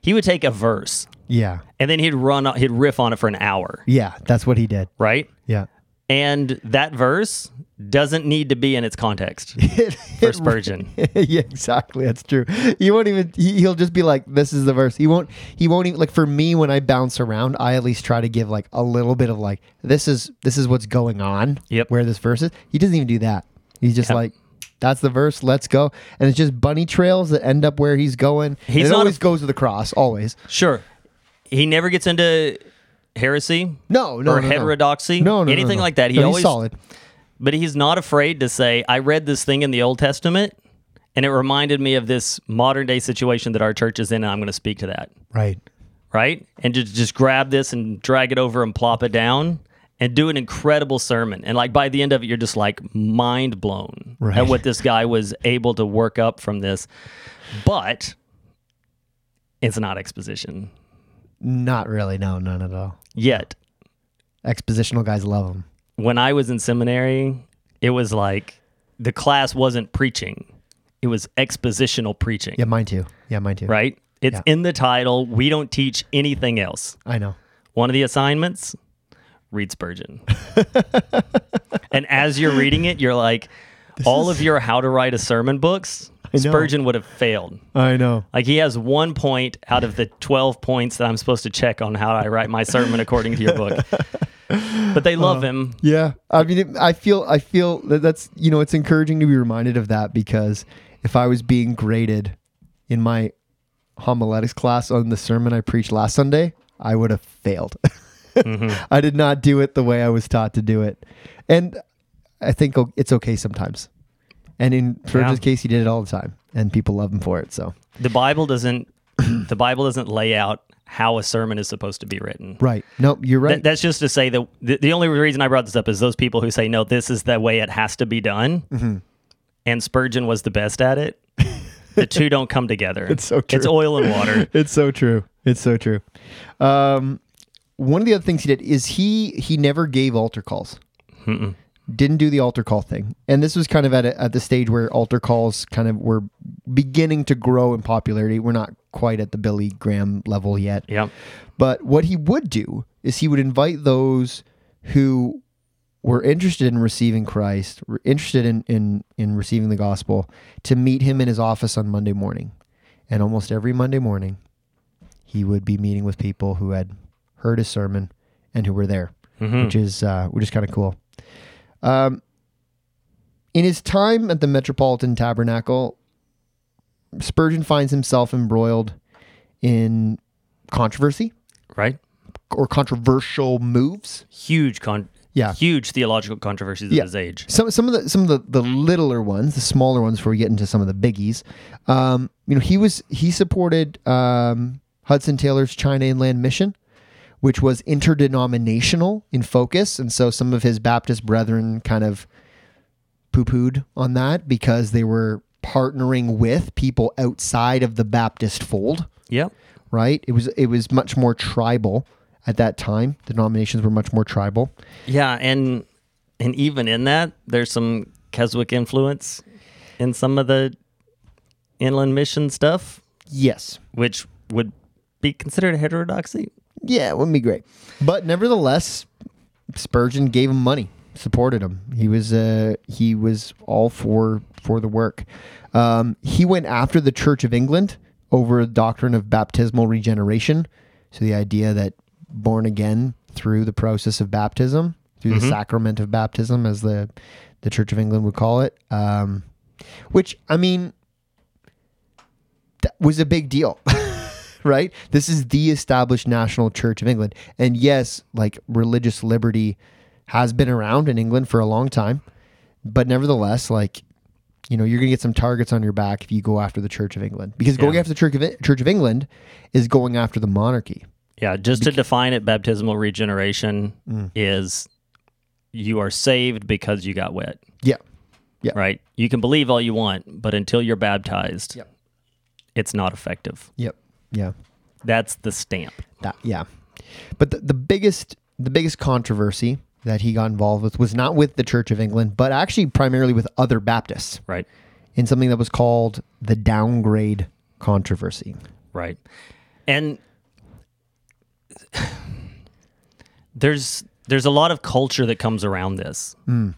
He would take a verse. Yeah. And then he'd run, he'd riff on it for an hour. Yeah, that's what he did. Right? Yeah. And that verse doesn't need to be in its context it, for Spurgeon. It, yeah, exactly. That's true. You won't even, he'll just be like, this is the verse. He won't, he won't even, like, for me, when I bounce around, I at least try to give like a little bit of like, this is, this is what's going on, yep. where this verse is. He doesn't even do that. He's just yep. like, that's the verse, let's go. And it's just bunny trails that end up where he's going. He's and it always a, goes to the cross, always. Sure. He never gets into heresy, no, no, or no, heterodoxy, no, no, anything no, no. like that. He no, always, he's solid, but he's not afraid to say, "I read this thing in the Old Testament, and it reminded me of this modern day situation that our church is in, and I'm going to speak to that." Right, right, and just just grab this and drag it over and plop it down, and do an incredible sermon. And like by the end of it, you're just like mind blown right. at what this guy was able to work up from this. But it's not exposition. Not really, no, none at all. Yet. Expositional guys love them. When I was in seminary, it was like the class wasn't preaching. It was expositional preaching. Yeah, mine too. Yeah, mine too. Right? It's yeah. in the title. We don't teach anything else. I know. One of the assignments, read Spurgeon. And as you're reading it, you're like, this all is... of your how to write a sermon books... Spurgeon would have failed. I know. Like, he has one point out of the twelve points that I'm supposed to check on how I write my sermon according to your book. But they love uh, him. Yeah. I mean, I feel, I feel that that's, you know, it's encouraging to be reminded of that, because if I was being graded in my homiletics class on the sermon I preached last Sunday, I would have failed. Mm-hmm. I did not do it the way I was taught to do it. And I think it's okay sometimes. And in Spurgeon's yeah. case, he did it all the time, and people love him for it. So the Bible doesn't, the Bible doesn't lay out how a sermon is supposed to be written. Right. Nope, you're right. Th- that's just to say that th- the only reason I brought this up is those people who say, no, this is the way it has to be done, mm-hmm. and Spurgeon was the best at it. The two don't come together. It's so true. It's oil and water. It's so true. It's so true. Um, one of the other things he did is he he never gave altar calls. Mm-mm. didn't do the altar call thing. And this was kind of at a, at the stage where altar calls kind of were beginning to grow in popularity. We're not quite at the Billy Graham level yet. Yep. But what he would do is he would invite those who were interested in receiving Christ, were interested in, in, in receiving the gospel, to meet him in his office on Monday morning. And almost every Monday morning, he would be meeting with people who had heard his sermon and who were there, mm-hmm. which is uh, which is kind of cool. Um, in his time at the Metropolitan Tabernacle, Spurgeon finds himself embroiled in controversy, right? Or controversial moves. Huge con, yeah, huge theological controversies yeah. of his age. Some some of the some of the, the littler ones, the smaller ones, before we get into some of the biggies. Um, you know, he was he supported um, Hudson Taylor's China Inland Mission, which was interdenominational in focus, and so some of his Baptist brethren kind of poo-pooed on that because they were partnering with people outside of the Baptist fold. Yep. Right? It was it was much more tribal at that time. The denominations were much more tribal. Yeah, and and even in that, there's some Keswick influence in some of the Inland Mission stuff. Yes. Which would be considered a heterodoxy. Yeah, it wouldn't be great. But nevertheless, Spurgeon gave him money, supported him. He was uh, he was all for for the work. Um, he went after the Church of England over the doctrine of baptismal regeneration. So the idea that born again through the process of baptism, through mm-hmm. the sacrament of baptism, as the, the Church of England would call it, um, which, I mean, that was a big deal. Right? This is the established national Church of England. And yes, like religious liberty has been around in England for a long time, but nevertheless, like, you know, you're going to get some targets on your back if you go after the Church of England, because going yeah. after the Church of, Church of England is going after the monarchy. Yeah. Just because, to define it, baptismal regeneration mm. is you are saved because you got wet. Yeah. Yeah. Right. You can believe all you want, but until you're baptized, yep. it's not effective. Yep. Yeah, that's the stamp. That, yeah, but the, the biggest the biggest controversy that he got involved with was not with the Church of England, but actually primarily with other Baptists, right? In something that was called the downgrade controversy, right? And there's there's a lot of culture that comes around this. Mm.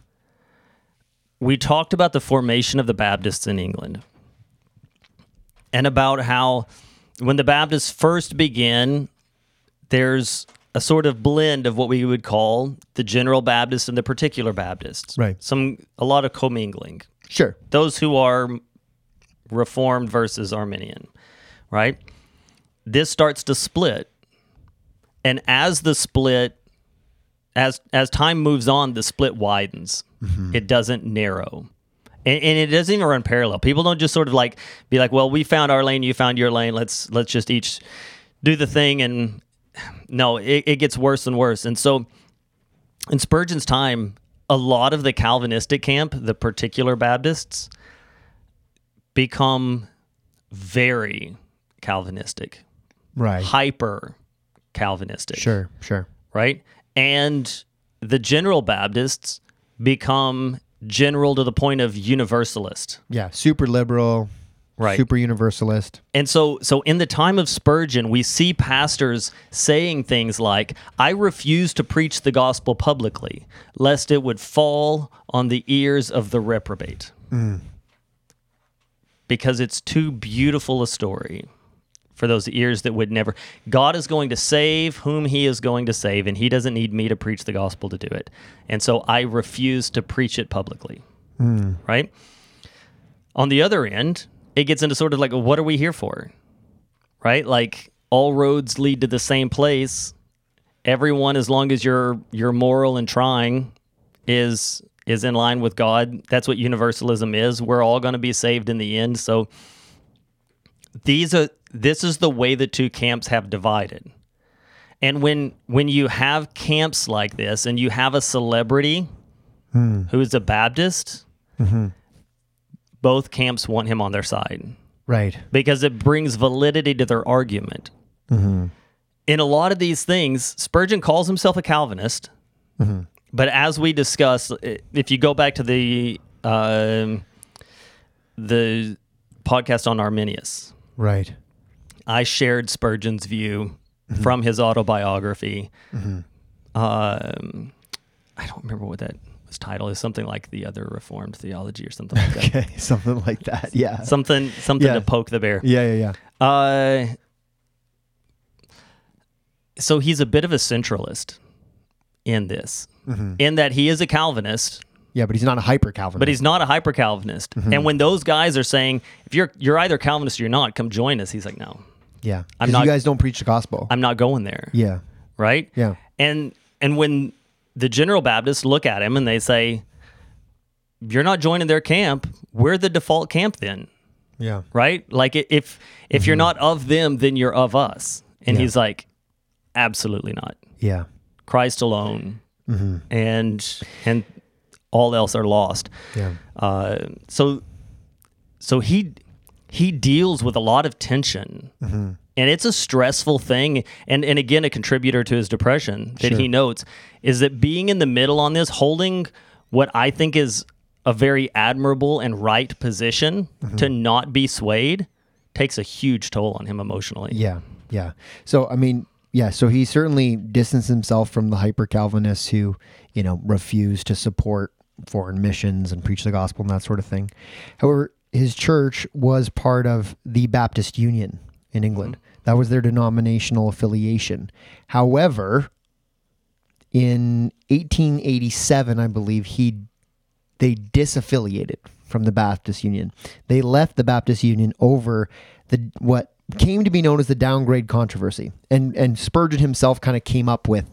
We talked about the formation of the Baptists in England, and about how, when the Baptists first begin, there's a sort of blend of what we would call the general Baptists and the particular Baptists. Right. Some a lot of commingling. Sure. Those who are Reformed versus Arminian, right? This starts to split. And as the split, as as time moves on, the split widens. Mm-hmm. It doesn't narrow. And, and it doesn't even run parallel. People don't just sort of like be like, "Well, we found our lane, you found your lane. Let's let's just each do the thing." And no, it, it gets worse and worse. And so, in Spurgeon's time, a lot of the Calvinistic camp, the particular Baptists, become very Calvinistic, right? Hyper Calvinistic, sure, sure, right? And the general Baptists become general to the point of universalist. Yeah, super liberal, right? Super universalist. And so so in the time of Spurgeon, we see pastors saying things like, "I refuse to preach the gospel publicly, lest it would fall on the ears of the reprobate." Mm. Because it's too beautiful a story for those ears that would never. God is going to save whom he is going to save, and he doesn't need me to preach the gospel to do it. And so I refuse to preach it publicly, mm. right? On the other end, it gets into sort of like, what are we here for, right? Like, all roads lead to the same place. Everyone, as long as you're, you're moral and trying, is, is in line with God. That's what universalism is. We're all going to be saved in the end, so... These are this is the way the two camps have divided. And when when you have camps like this and you have a celebrity mm. who is a Baptist, mm-hmm. both camps want him on their side. Right. Because it brings validity to their argument. Mm-hmm. In a lot of these things, Spurgeon calls himself a Calvinist. Mm-hmm. But as we discussed, if you go back to the uh, the podcast on Arminius, right, I shared Spurgeon's view mm-hmm. from his autobiography. Mm-hmm. Um, I don't remember what that was titled. Is something like The Other Reformed Theology or something like that. Okay, something like that. Yeah, something something yeah. to poke the bear. Yeah, yeah, yeah. Uh, so he's a bit of a centralist in this, mm-hmm. in that he is a Calvinist. Yeah, but he's not a hyper-Calvinist. But he's not a hyper-Calvinist. Mm-hmm. And when those guys are saying, if you're you're either Calvinist or you're not, come join us, he's like, no. Yeah, because you guys don't preach the gospel. I'm not going there. Yeah. Right? Yeah. And and when the General Baptists look at him and they say, you're not joining their camp, we're the default camp then. Yeah. Right? Like, if, if mm-hmm. you're not of them, then you're of us. And yeah. he's like, absolutely not. Yeah. Christ alone. Mm-hmm. And and all else are lost. Yeah. Uh, so so he he deals with a lot of tension. Mm-hmm. And it's a stressful thing. And and again, a contributor to his depression that sure. he notes is that being in the middle on this, holding what I think is a very admirable and right position mm-hmm. to not be swayed, takes a huge toll on him emotionally. Yeah. Yeah. So, I mean... Yeah, so he certainly distanced himself from the hyper-Calvinists who, you know, refuse to support foreign missions and preach the gospel and that sort of thing. However, his church was part of the Baptist Union in England. Mm-hmm. That was their denominational affiliation. However, in eighteen eighty-seven, I believe, he they disaffiliated from the Baptist Union. They left the Baptist Union over the what... came to be known as the downgrade controversy. And and Spurgeon himself kind of came up with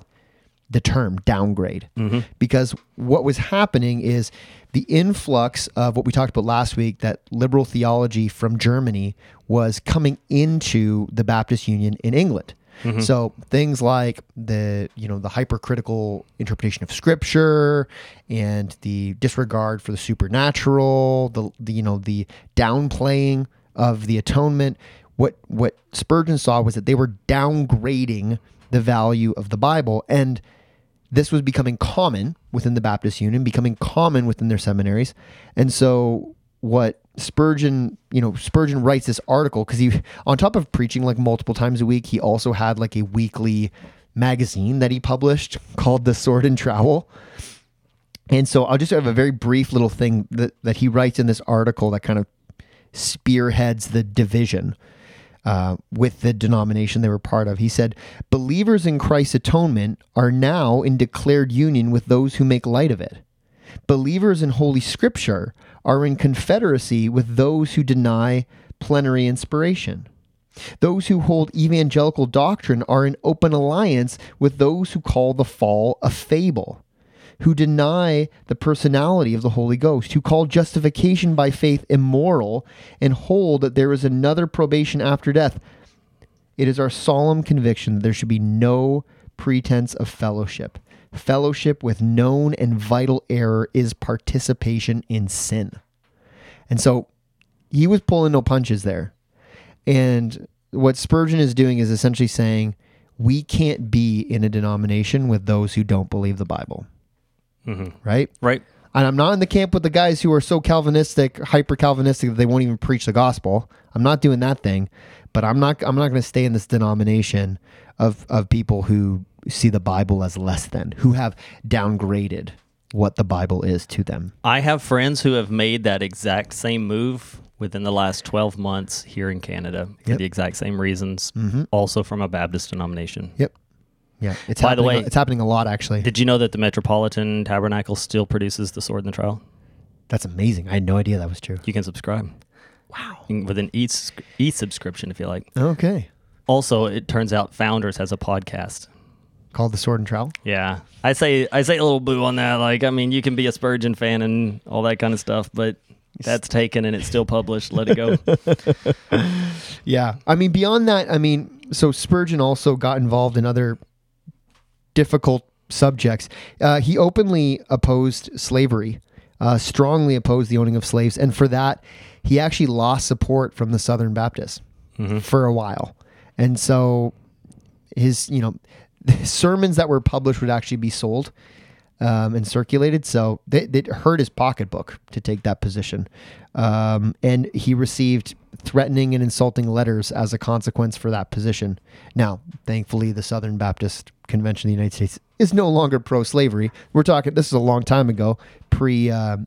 the term downgrade mm-hmm. because what was happening is the influx of what we talked about last week, that liberal theology from Germany was coming into the Baptist Union in England. Mm-hmm. So things like the, you know, the hypercritical interpretation of Scripture and the disregard for the supernatural, the, the you know, the downplaying of the atonement. What what Spurgeon saw was that they were downgrading the value of the Bible, and this was becoming common within the Baptist Union, becoming common within their seminaries. And so what Spurgeon, you know, Spurgeon writes this article because he, on top of preaching like multiple times a week, he also had like a weekly magazine that he published called The Sword and Trowel. And so I'll just have a very brief little thing that, that he writes in this article that kind of spearheads the division. Uh, with the denomination they were part of. He said, believers in Christ's atonement are now in declared union with those who make light of it. Believers in Holy Scripture are in confederacy with those who deny plenary inspiration. Those who hold evangelical doctrine are in open alliance with those who call the fall a fable, who deny the personality of the Holy Ghost, who call justification by faith immoral, and hold that there is another probation after death. It is our solemn conviction that there should be no pretense of fellowship. Fellowship with known and vital error is participation in sin. And so he was pulling no punches there. And what Spurgeon is doing is essentially saying, we can't be in a denomination with those who don't believe the Bible. Mm-hmm. Right? Right. And I'm not in the camp with the guys who are so Calvinistic, hyper-Calvinistic that they won't even preach the gospel. I'm not doing that thing, but I'm not I'm not going to stay in this denomination of, of people who see the Bible as less than, who have downgraded what the Bible is to them. I have friends who have made that exact same move within the last twelve months here in Canada for yep. the exact same reasons, mm-hmm. also from a Baptist denomination. Yep. Yeah, it's by the way, it's happening a lot actually. Did you know that the Metropolitan Tabernacle still produces The Sword and the Trowel? That's amazing. I had no idea that was true. You can subscribe. Wow. Can, with an e subscription if you like. Okay. Also, it turns out Founders has a podcast called The Sword and Trowel. Yeah, I say I say a little boo on that. Like, I mean, you can be a Spurgeon fan and all that kind of stuff, but that's taken and it's still published. Let it go. Yeah, I mean, beyond that, I mean, so Spurgeon also got involved in other difficult subjects. Uh, he openly opposed slavery, uh, strongly opposed the owning of slaves. And for that, he actually lost support from the Southern Baptists mm-hmm. for a while. And so his, you know, sermons that were published would actually be sold. um, and circulated. So they, it hurt his pocketbook to take that position. Um, and he received threatening and insulting letters as a consequence for that position. Now, thankfully, the Southern Baptist Convention of the United States is no longer pro-slavery. We're talking, this is a long time ago, pre, uh,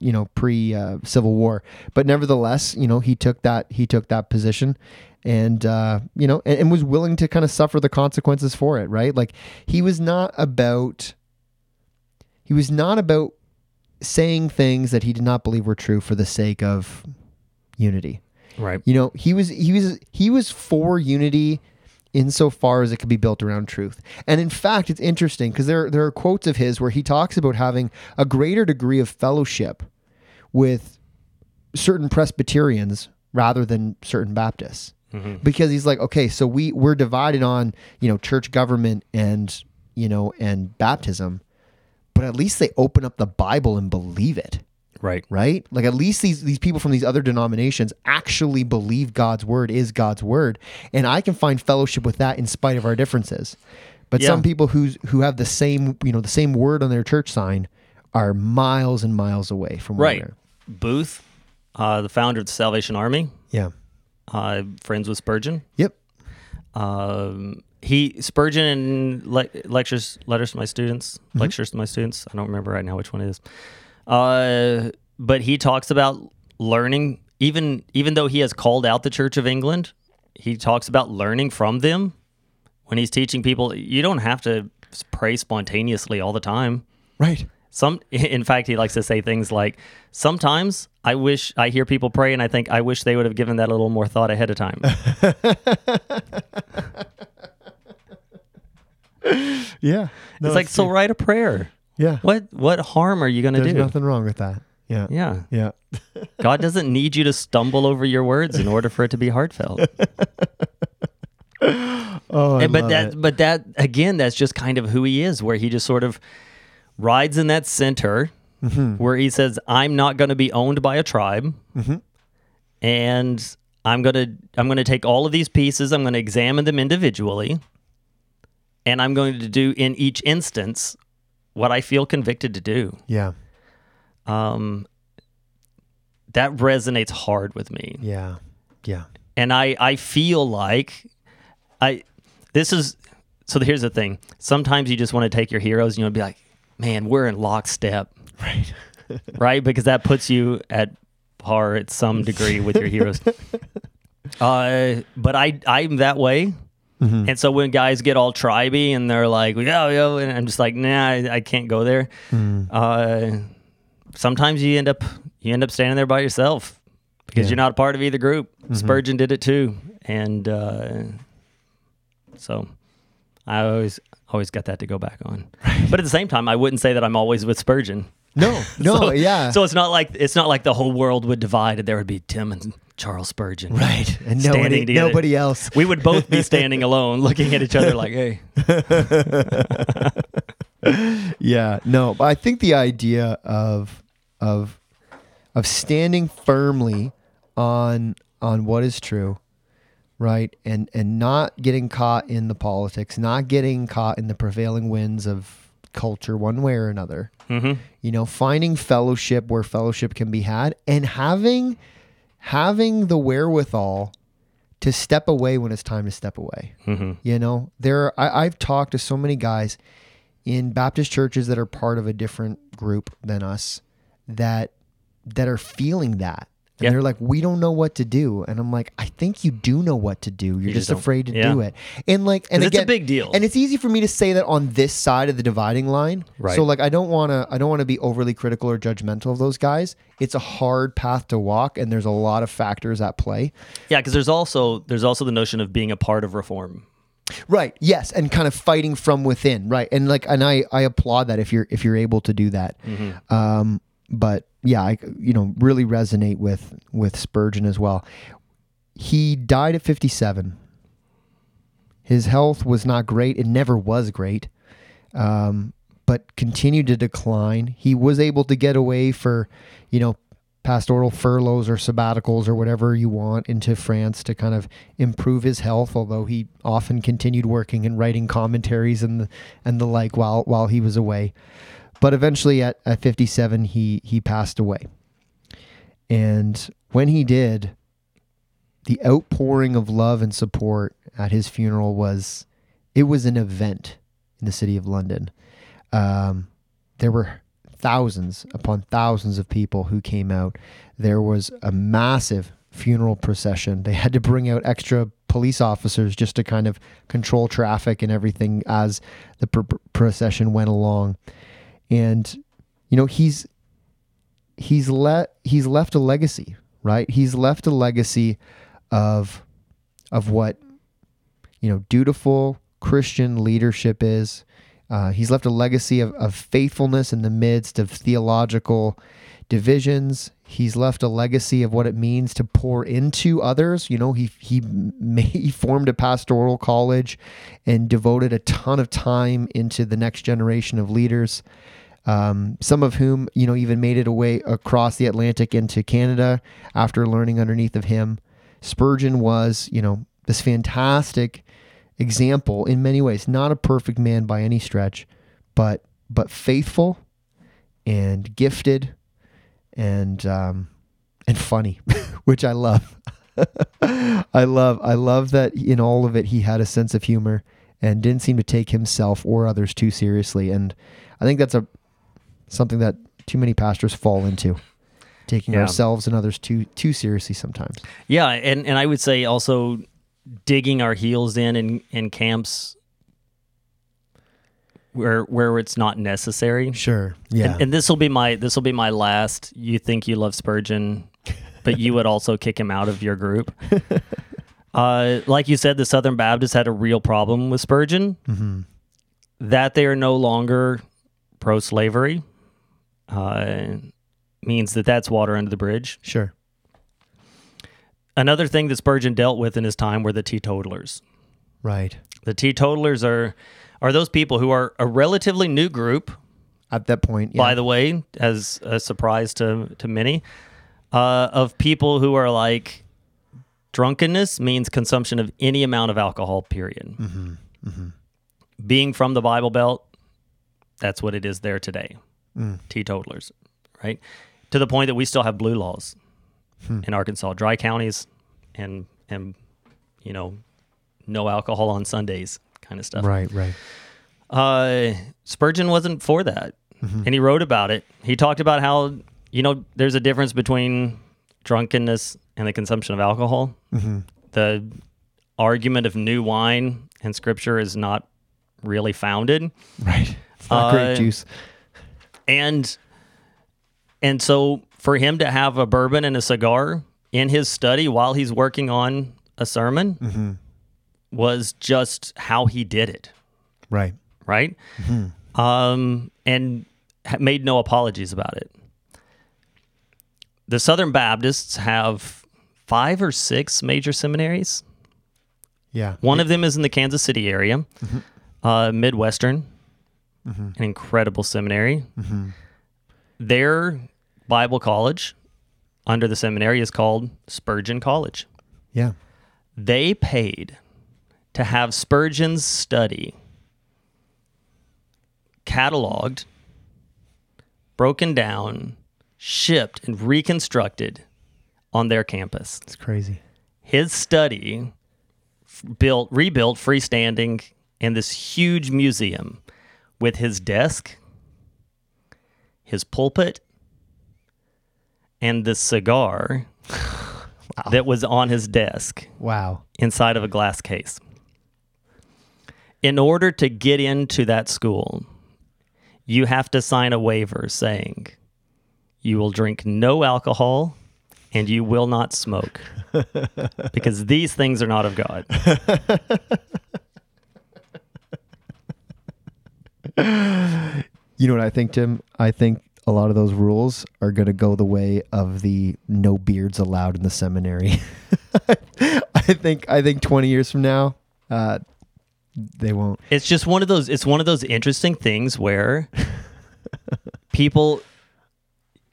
you know, pre uh, Civil War. But nevertheless, you know, he took that, he took that position. And, uh, you know, and, and was willing to kind of suffer the consequences for it, right? Like, he was not about, he was not about saying things that he did not believe were true for the sake of unity. Right. You know, he was, he was, he was for unity insofar as it could be built around truth. And in fact, it's interesting because there, there are quotes of his where he talks about having a greater degree of fellowship with certain Presbyterians rather than certain Baptists. Mm-hmm. Because he's like, okay, so we, we're divided on, you know, church government and, you know, and baptism, but at least they open up the Bible and believe it. Right. Right? Like, at least these, these people from these other denominations actually believe God's word is God's word. And I can find fellowship with that in spite of our differences. But yeah. some people who's, who have the same, you know, the same word on their church sign are miles and miles away from right. where they're. Booth, uh, the founder of the Salvation Army. Yeah. Uh, friends with Spurgeon. Yep. Um, he Spurgeon le- lectures, letters to my students, mm-hmm. lectures to my students. I don't remember right now which one it is. Uh, but he talks about learning, even even though he has called out the Church of England, he talks about learning from them when he's teaching people. You don't have to pray spontaneously all the time. Right. Some, in fact, he likes to say things like, sometimes I wish I hear people pray and I think I wish they would have given that a little more thought ahead of time. Yeah. No, it's like, it's so write a prayer. Yeah. What what harm are you going to do? There's nothing wrong with that. Yeah. Yeah. Yeah. God doesn't need you to stumble over your words in order for it to be heartfelt. Oh, I and, but love that it. But that again, that's just kind of who he is, where he just sort of rides in that center, mm-hmm. where he says, "I'm not going to be owned by a tribe, mm-hmm. and I'm going to I'm going to take all of these pieces, I'm going to examine them individually, and I'm going to do in each instance what I feel convicted to do." Yeah. Um, that resonates hard with me. Yeah. Yeah. And I, I feel like I, this is, so here's the thing. Sometimes you just want to take your heroes and you'll be like, man, we're in lockstep. Right. Right. Because that puts you at par at some degree with your heroes. Uh, but I, I'm that way. Mm-hmm. And so when guys get all tribey and they're like, yo, yo, and I'm just like, nah, I, I can't go there. Mm. Uh, sometimes you end up you end up standing there by yourself because yeah. you're not a part of either group. Mm-hmm. Spurgeon did it too. And uh, so I always always got that to go back on. But at the same time, I wouldn't say that I'm always with Spurgeon. No, no, so, yeah. So it's not like it's not like the whole world would divide and there would be Tim and Charles Spurgeon. Right. And nobody, nobody else. We would both be standing alone looking at each other like, hey. Yeah, no. But I think the idea of of of standing firmly on on what is true, right? And and not getting caught in the politics, not getting caught in the prevailing winds of culture one way or another, mm-hmm. you know, finding fellowship where fellowship can be had and having, having the wherewithal to step away when it's time to step away. Mm-hmm. You know, there are, I, I've talked to so many guys in Baptist churches that are part of a different group than us that, that are feeling that. And yep. they're like, we don't know what to do. And I'm like, I think you do know what to do. You're you just, just afraid to yeah. do it. And like, and again, it's a big deal. And it's easy for me to say that on this side of the dividing line. Right. So like, I don't want to, I don't want to be overly critical or judgmental of those guys. It's a hard path to walk. And there's a lot of factors at play. Yeah. Cause there's also, there's also the notion of being a part of reform. Right. Yes. And kind of fighting from within. Right. And like, and I, I applaud that if you're, if you're able to do that. Mm-hmm. Um, but yeah, I, you know, really resonate with, with Spurgeon as well. He died at fifty-seven. His health was not great. It never was great, um, but continued to decline. He was able to get away for, you know, pastoral furloughs or sabbaticals or whatever you want into France to kind of improve his health, although he often continued working and writing commentaries and the, and the like while, while he was away. But eventually at, at fifty-seven, he he passed away. And when he did, the outpouring of love and support at his funeral was, it was an event in the city of London. Um, there were thousands upon thousands of people who came out. There was a massive funeral procession. They had to bring out extra police officers just to kind of control traffic and everything as the pr- procession went along. And, you know, he's he's let he's left a legacy, right? He's left a legacy of of what, you know, dutiful Christian leadership is. Uh, he's left a legacy of, of faithfulness in the midst of theological divisions. He's left a legacy of what it means to pour into others. You know, he he, made, he formed a pastoral college and devoted a ton of time into the next generation of leaders, um, some of whom, you know, even made it away across the Atlantic into Canada after learning underneath of him. Spurgeon was, you know, this fantastic example in many ways, not a perfect man by any stretch, but but faithful and gifted and um, and funny, which I love. I love I love that in all of it he had a sense of humor and didn't seem to take himself or others too seriously. And I think that's a something that too many pastors fall into, taking yeah. ourselves and others too too seriously sometimes. Yeah, and and I would say also, digging our heels in, in in camps where where it's not necessary. Sure. Yeah. And, and this will be my this will be my last. You think you love Spurgeon, but you would also kick him out of your group. Uh, like you said, the Southern Baptists had a real problem with Spurgeon, mm-hmm. that they are no longer pro-slavery uh, means that that's water under the bridge. Sure. Another thing that Spurgeon dealt with in his time were the teetotalers. Right. The teetotalers are are those people who are a relatively new group. At that point, yeah. By the way, as a surprise to, to many, uh, of people who are like, drunkenness means consumption of any amount of alcohol, period. Mm-hmm. Mm-hmm. Being from the Bible Belt, that's what it is there today. Mm. Teetotalers, right? To the point that we still have blue laws. Hmm. In Arkansas, dry counties, and and you know, no alcohol on Sundays, kind of stuff. Right, right. Uh, Spurgeon wasn't for that, mm-hmm. and he wrote about it. He talked about how, you know, there's a difference between drunkenness and the consumption of alcohol. Mm-hmm. The argument of new wine and Scripture is not really founded. Right, it's not uh, grape juice. And and so. For him to have a bourbon and a cigar in his study while he's working on a sermon mm-hmm. was just how he did it. Right. Right? Mm-hmm. Um, and made no apologies about it. The Southern Baptists have five or six major seminaries. Yeah. One yeah. of them is in the Kansas City area, mm-hmm. uh, Midwestern, mm-hmm. an incredible seminary. Mm-hmm. They're... Bible college under the seminary is called Spurgeon College. Yeah. They paid to have Spurgeon's study cataloged, broken down, shipped, and reconstructed on their campus. It's crazy. His study built, rebuilt freestanding in this huge museum with his desk, his pulpit, and the cigar wow. that was on his desk wow. inside of a glass case. In order to get into that school, you have to sign a waiver saying you will drink no alcohol and you will not smoke because these things are not of God. You know what I think, Tim? I think a lot of those rules are going to go the way of the no beards allowed in the seminary. I think I think twenty years from now, uh, they won't. It's just one of those. It's one of those interesting things where people,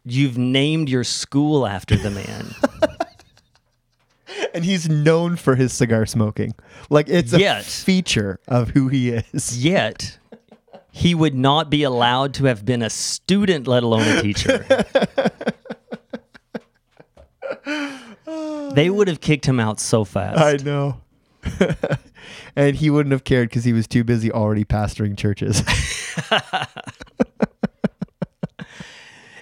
you've named your school after the man, and he's known for his cigar smoking. Like it's yet, a feature of who he is. Yet he would not be allowed to have been a student, let alone a teacher. They would have kicked him out so fast. I know. And he wouldn't have cared because he was too busy already pastoring churches.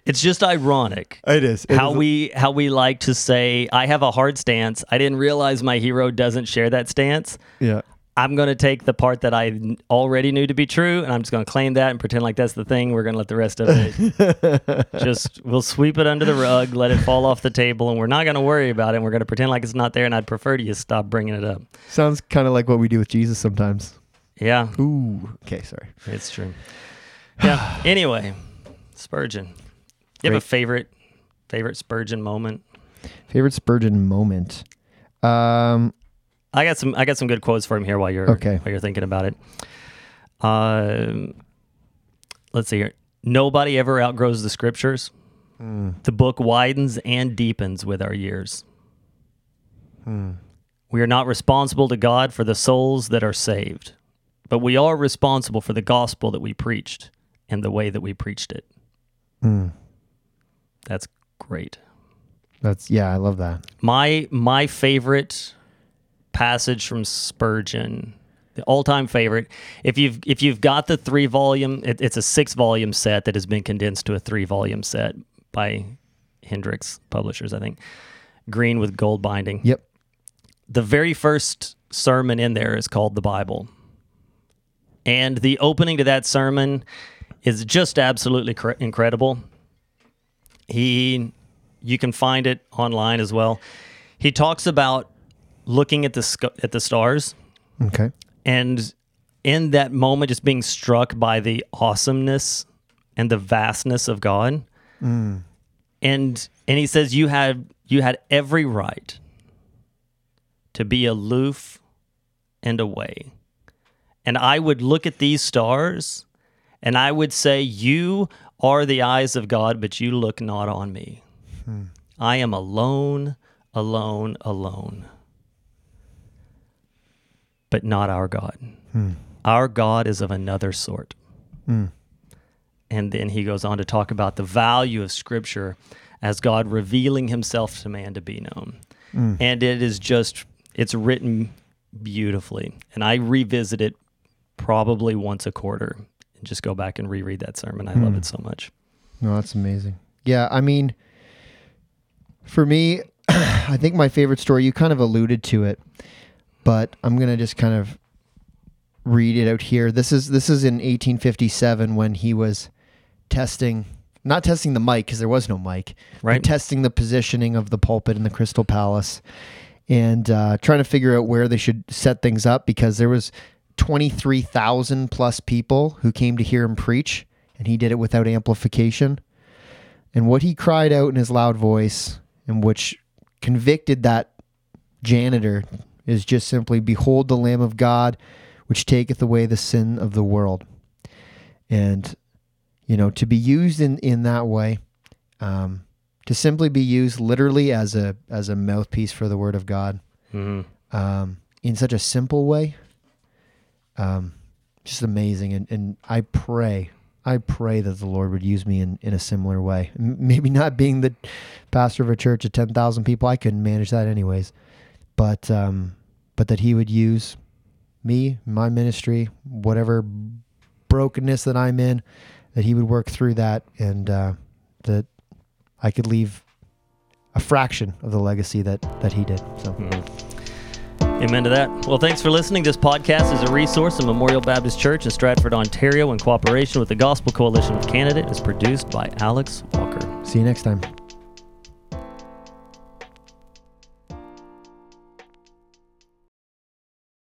It's just ironic. It is. It how is. we how we like to say, I have a hard stance. I didn't realize my hero doesn't share that stance. Yeah. I'm going to take the part that I already knew to be true, and I'm just going to claim that and pretend like that's the thing. We're going to let the rest of it just, we'll sweep it under the rug, let it fall off the table, and we're not going to worry about it. And we're going to pretend like it's not there, and I'd prefer to just stop bringing it up. Sounds kind of like what we do with Jesus sometimes. Yeah. Ooh. Okay, sorry. It's true. Yeah. Anyway, Spurgeon. You have Great. a favorite, favorite Spurgeon moment? Favorite Spurgeon moment? Um... I got some. I got some good quotes for him here while you're okay. while you're thinking about it. Uh, let's see here. Nobody ever outgrows the Scriptures. Mm. The book widens and deepens with our years. Mm. We are not responsible to God for the souls that are saved, but we are responsible for the gospel that we preached and the way that we preached it. Mm. That's great. That's yeah. I love that. My my favorite passage from Spurgeon, the all-time favorite. If you've if you've got the three volume, it, it's a six volume set that has been condensed to a three volume set by Hendricks Publishers, I think. Green with gold binding. Yep. The very first sermon in there is called the Bible, and the opening to that sermon is just absolutely cr- incredible. He, you can find it online as well. He talks about looking at the sc- at the stars, okay, and in that moment just being struck by the awesomeness and the vastness of God, mm. and and he says you had you had every right to be aloof and away, and I would look at these stars, and I would say you are the eyes of God, but you look not on me. Mm. I am alone, alone, alone. But not our God. Hmm. Our God is of another sort. Hmm. And then he goes on to talk about the value of Scripture as God revealing himself to man to be known. Hmm. And it is just, it's written beautifully. And I revisit it probably once a quarter and just go back and reread that sermon. I hmm. love it so much. No, that's amazing. Yeah, I mean, for me, I think my favorite story, you kind of alluded to it, but I'm going to just kind of read it out here. This is this is in eighteen fifty-seven when he was testing, not testing the mic because there was no mic, right. but testing the positioning of the pulpit in the Crystal Palace and uh, trying to figure out where they should set things up because there was twenty-three thousand plus people who came to hear him preach, and he did it without amplification. And what he cried out in his loud voice, and which convicted that janitor, is just simply, behold the Lamb of God, which taketh away the sin of the world. And, you know, to be used in, in that way, um, to simply be used literally as a as a mouthpiece for the Word of God, mm. um, in such a simple way, um, just amazing. And, and I pray, I pray that the Lord would use me in, in a similar way. M- maybe not being the pastor of a church of ten thousand people, I couldn't manage that anyways. But um, but that he would use me, my ministry, whatever brokenness that I'm in, that he would work through that, and uh, that I could leave a fraction of the legacy that, that he did. So, mm. Amen to that. Well, thanks for listening. This podcast is a resource of Memorial Baptist Church in Stratford, Ontario, in cooperation with the Gospel Coalition of Canada. It is produced by Alex Walker. See you next time.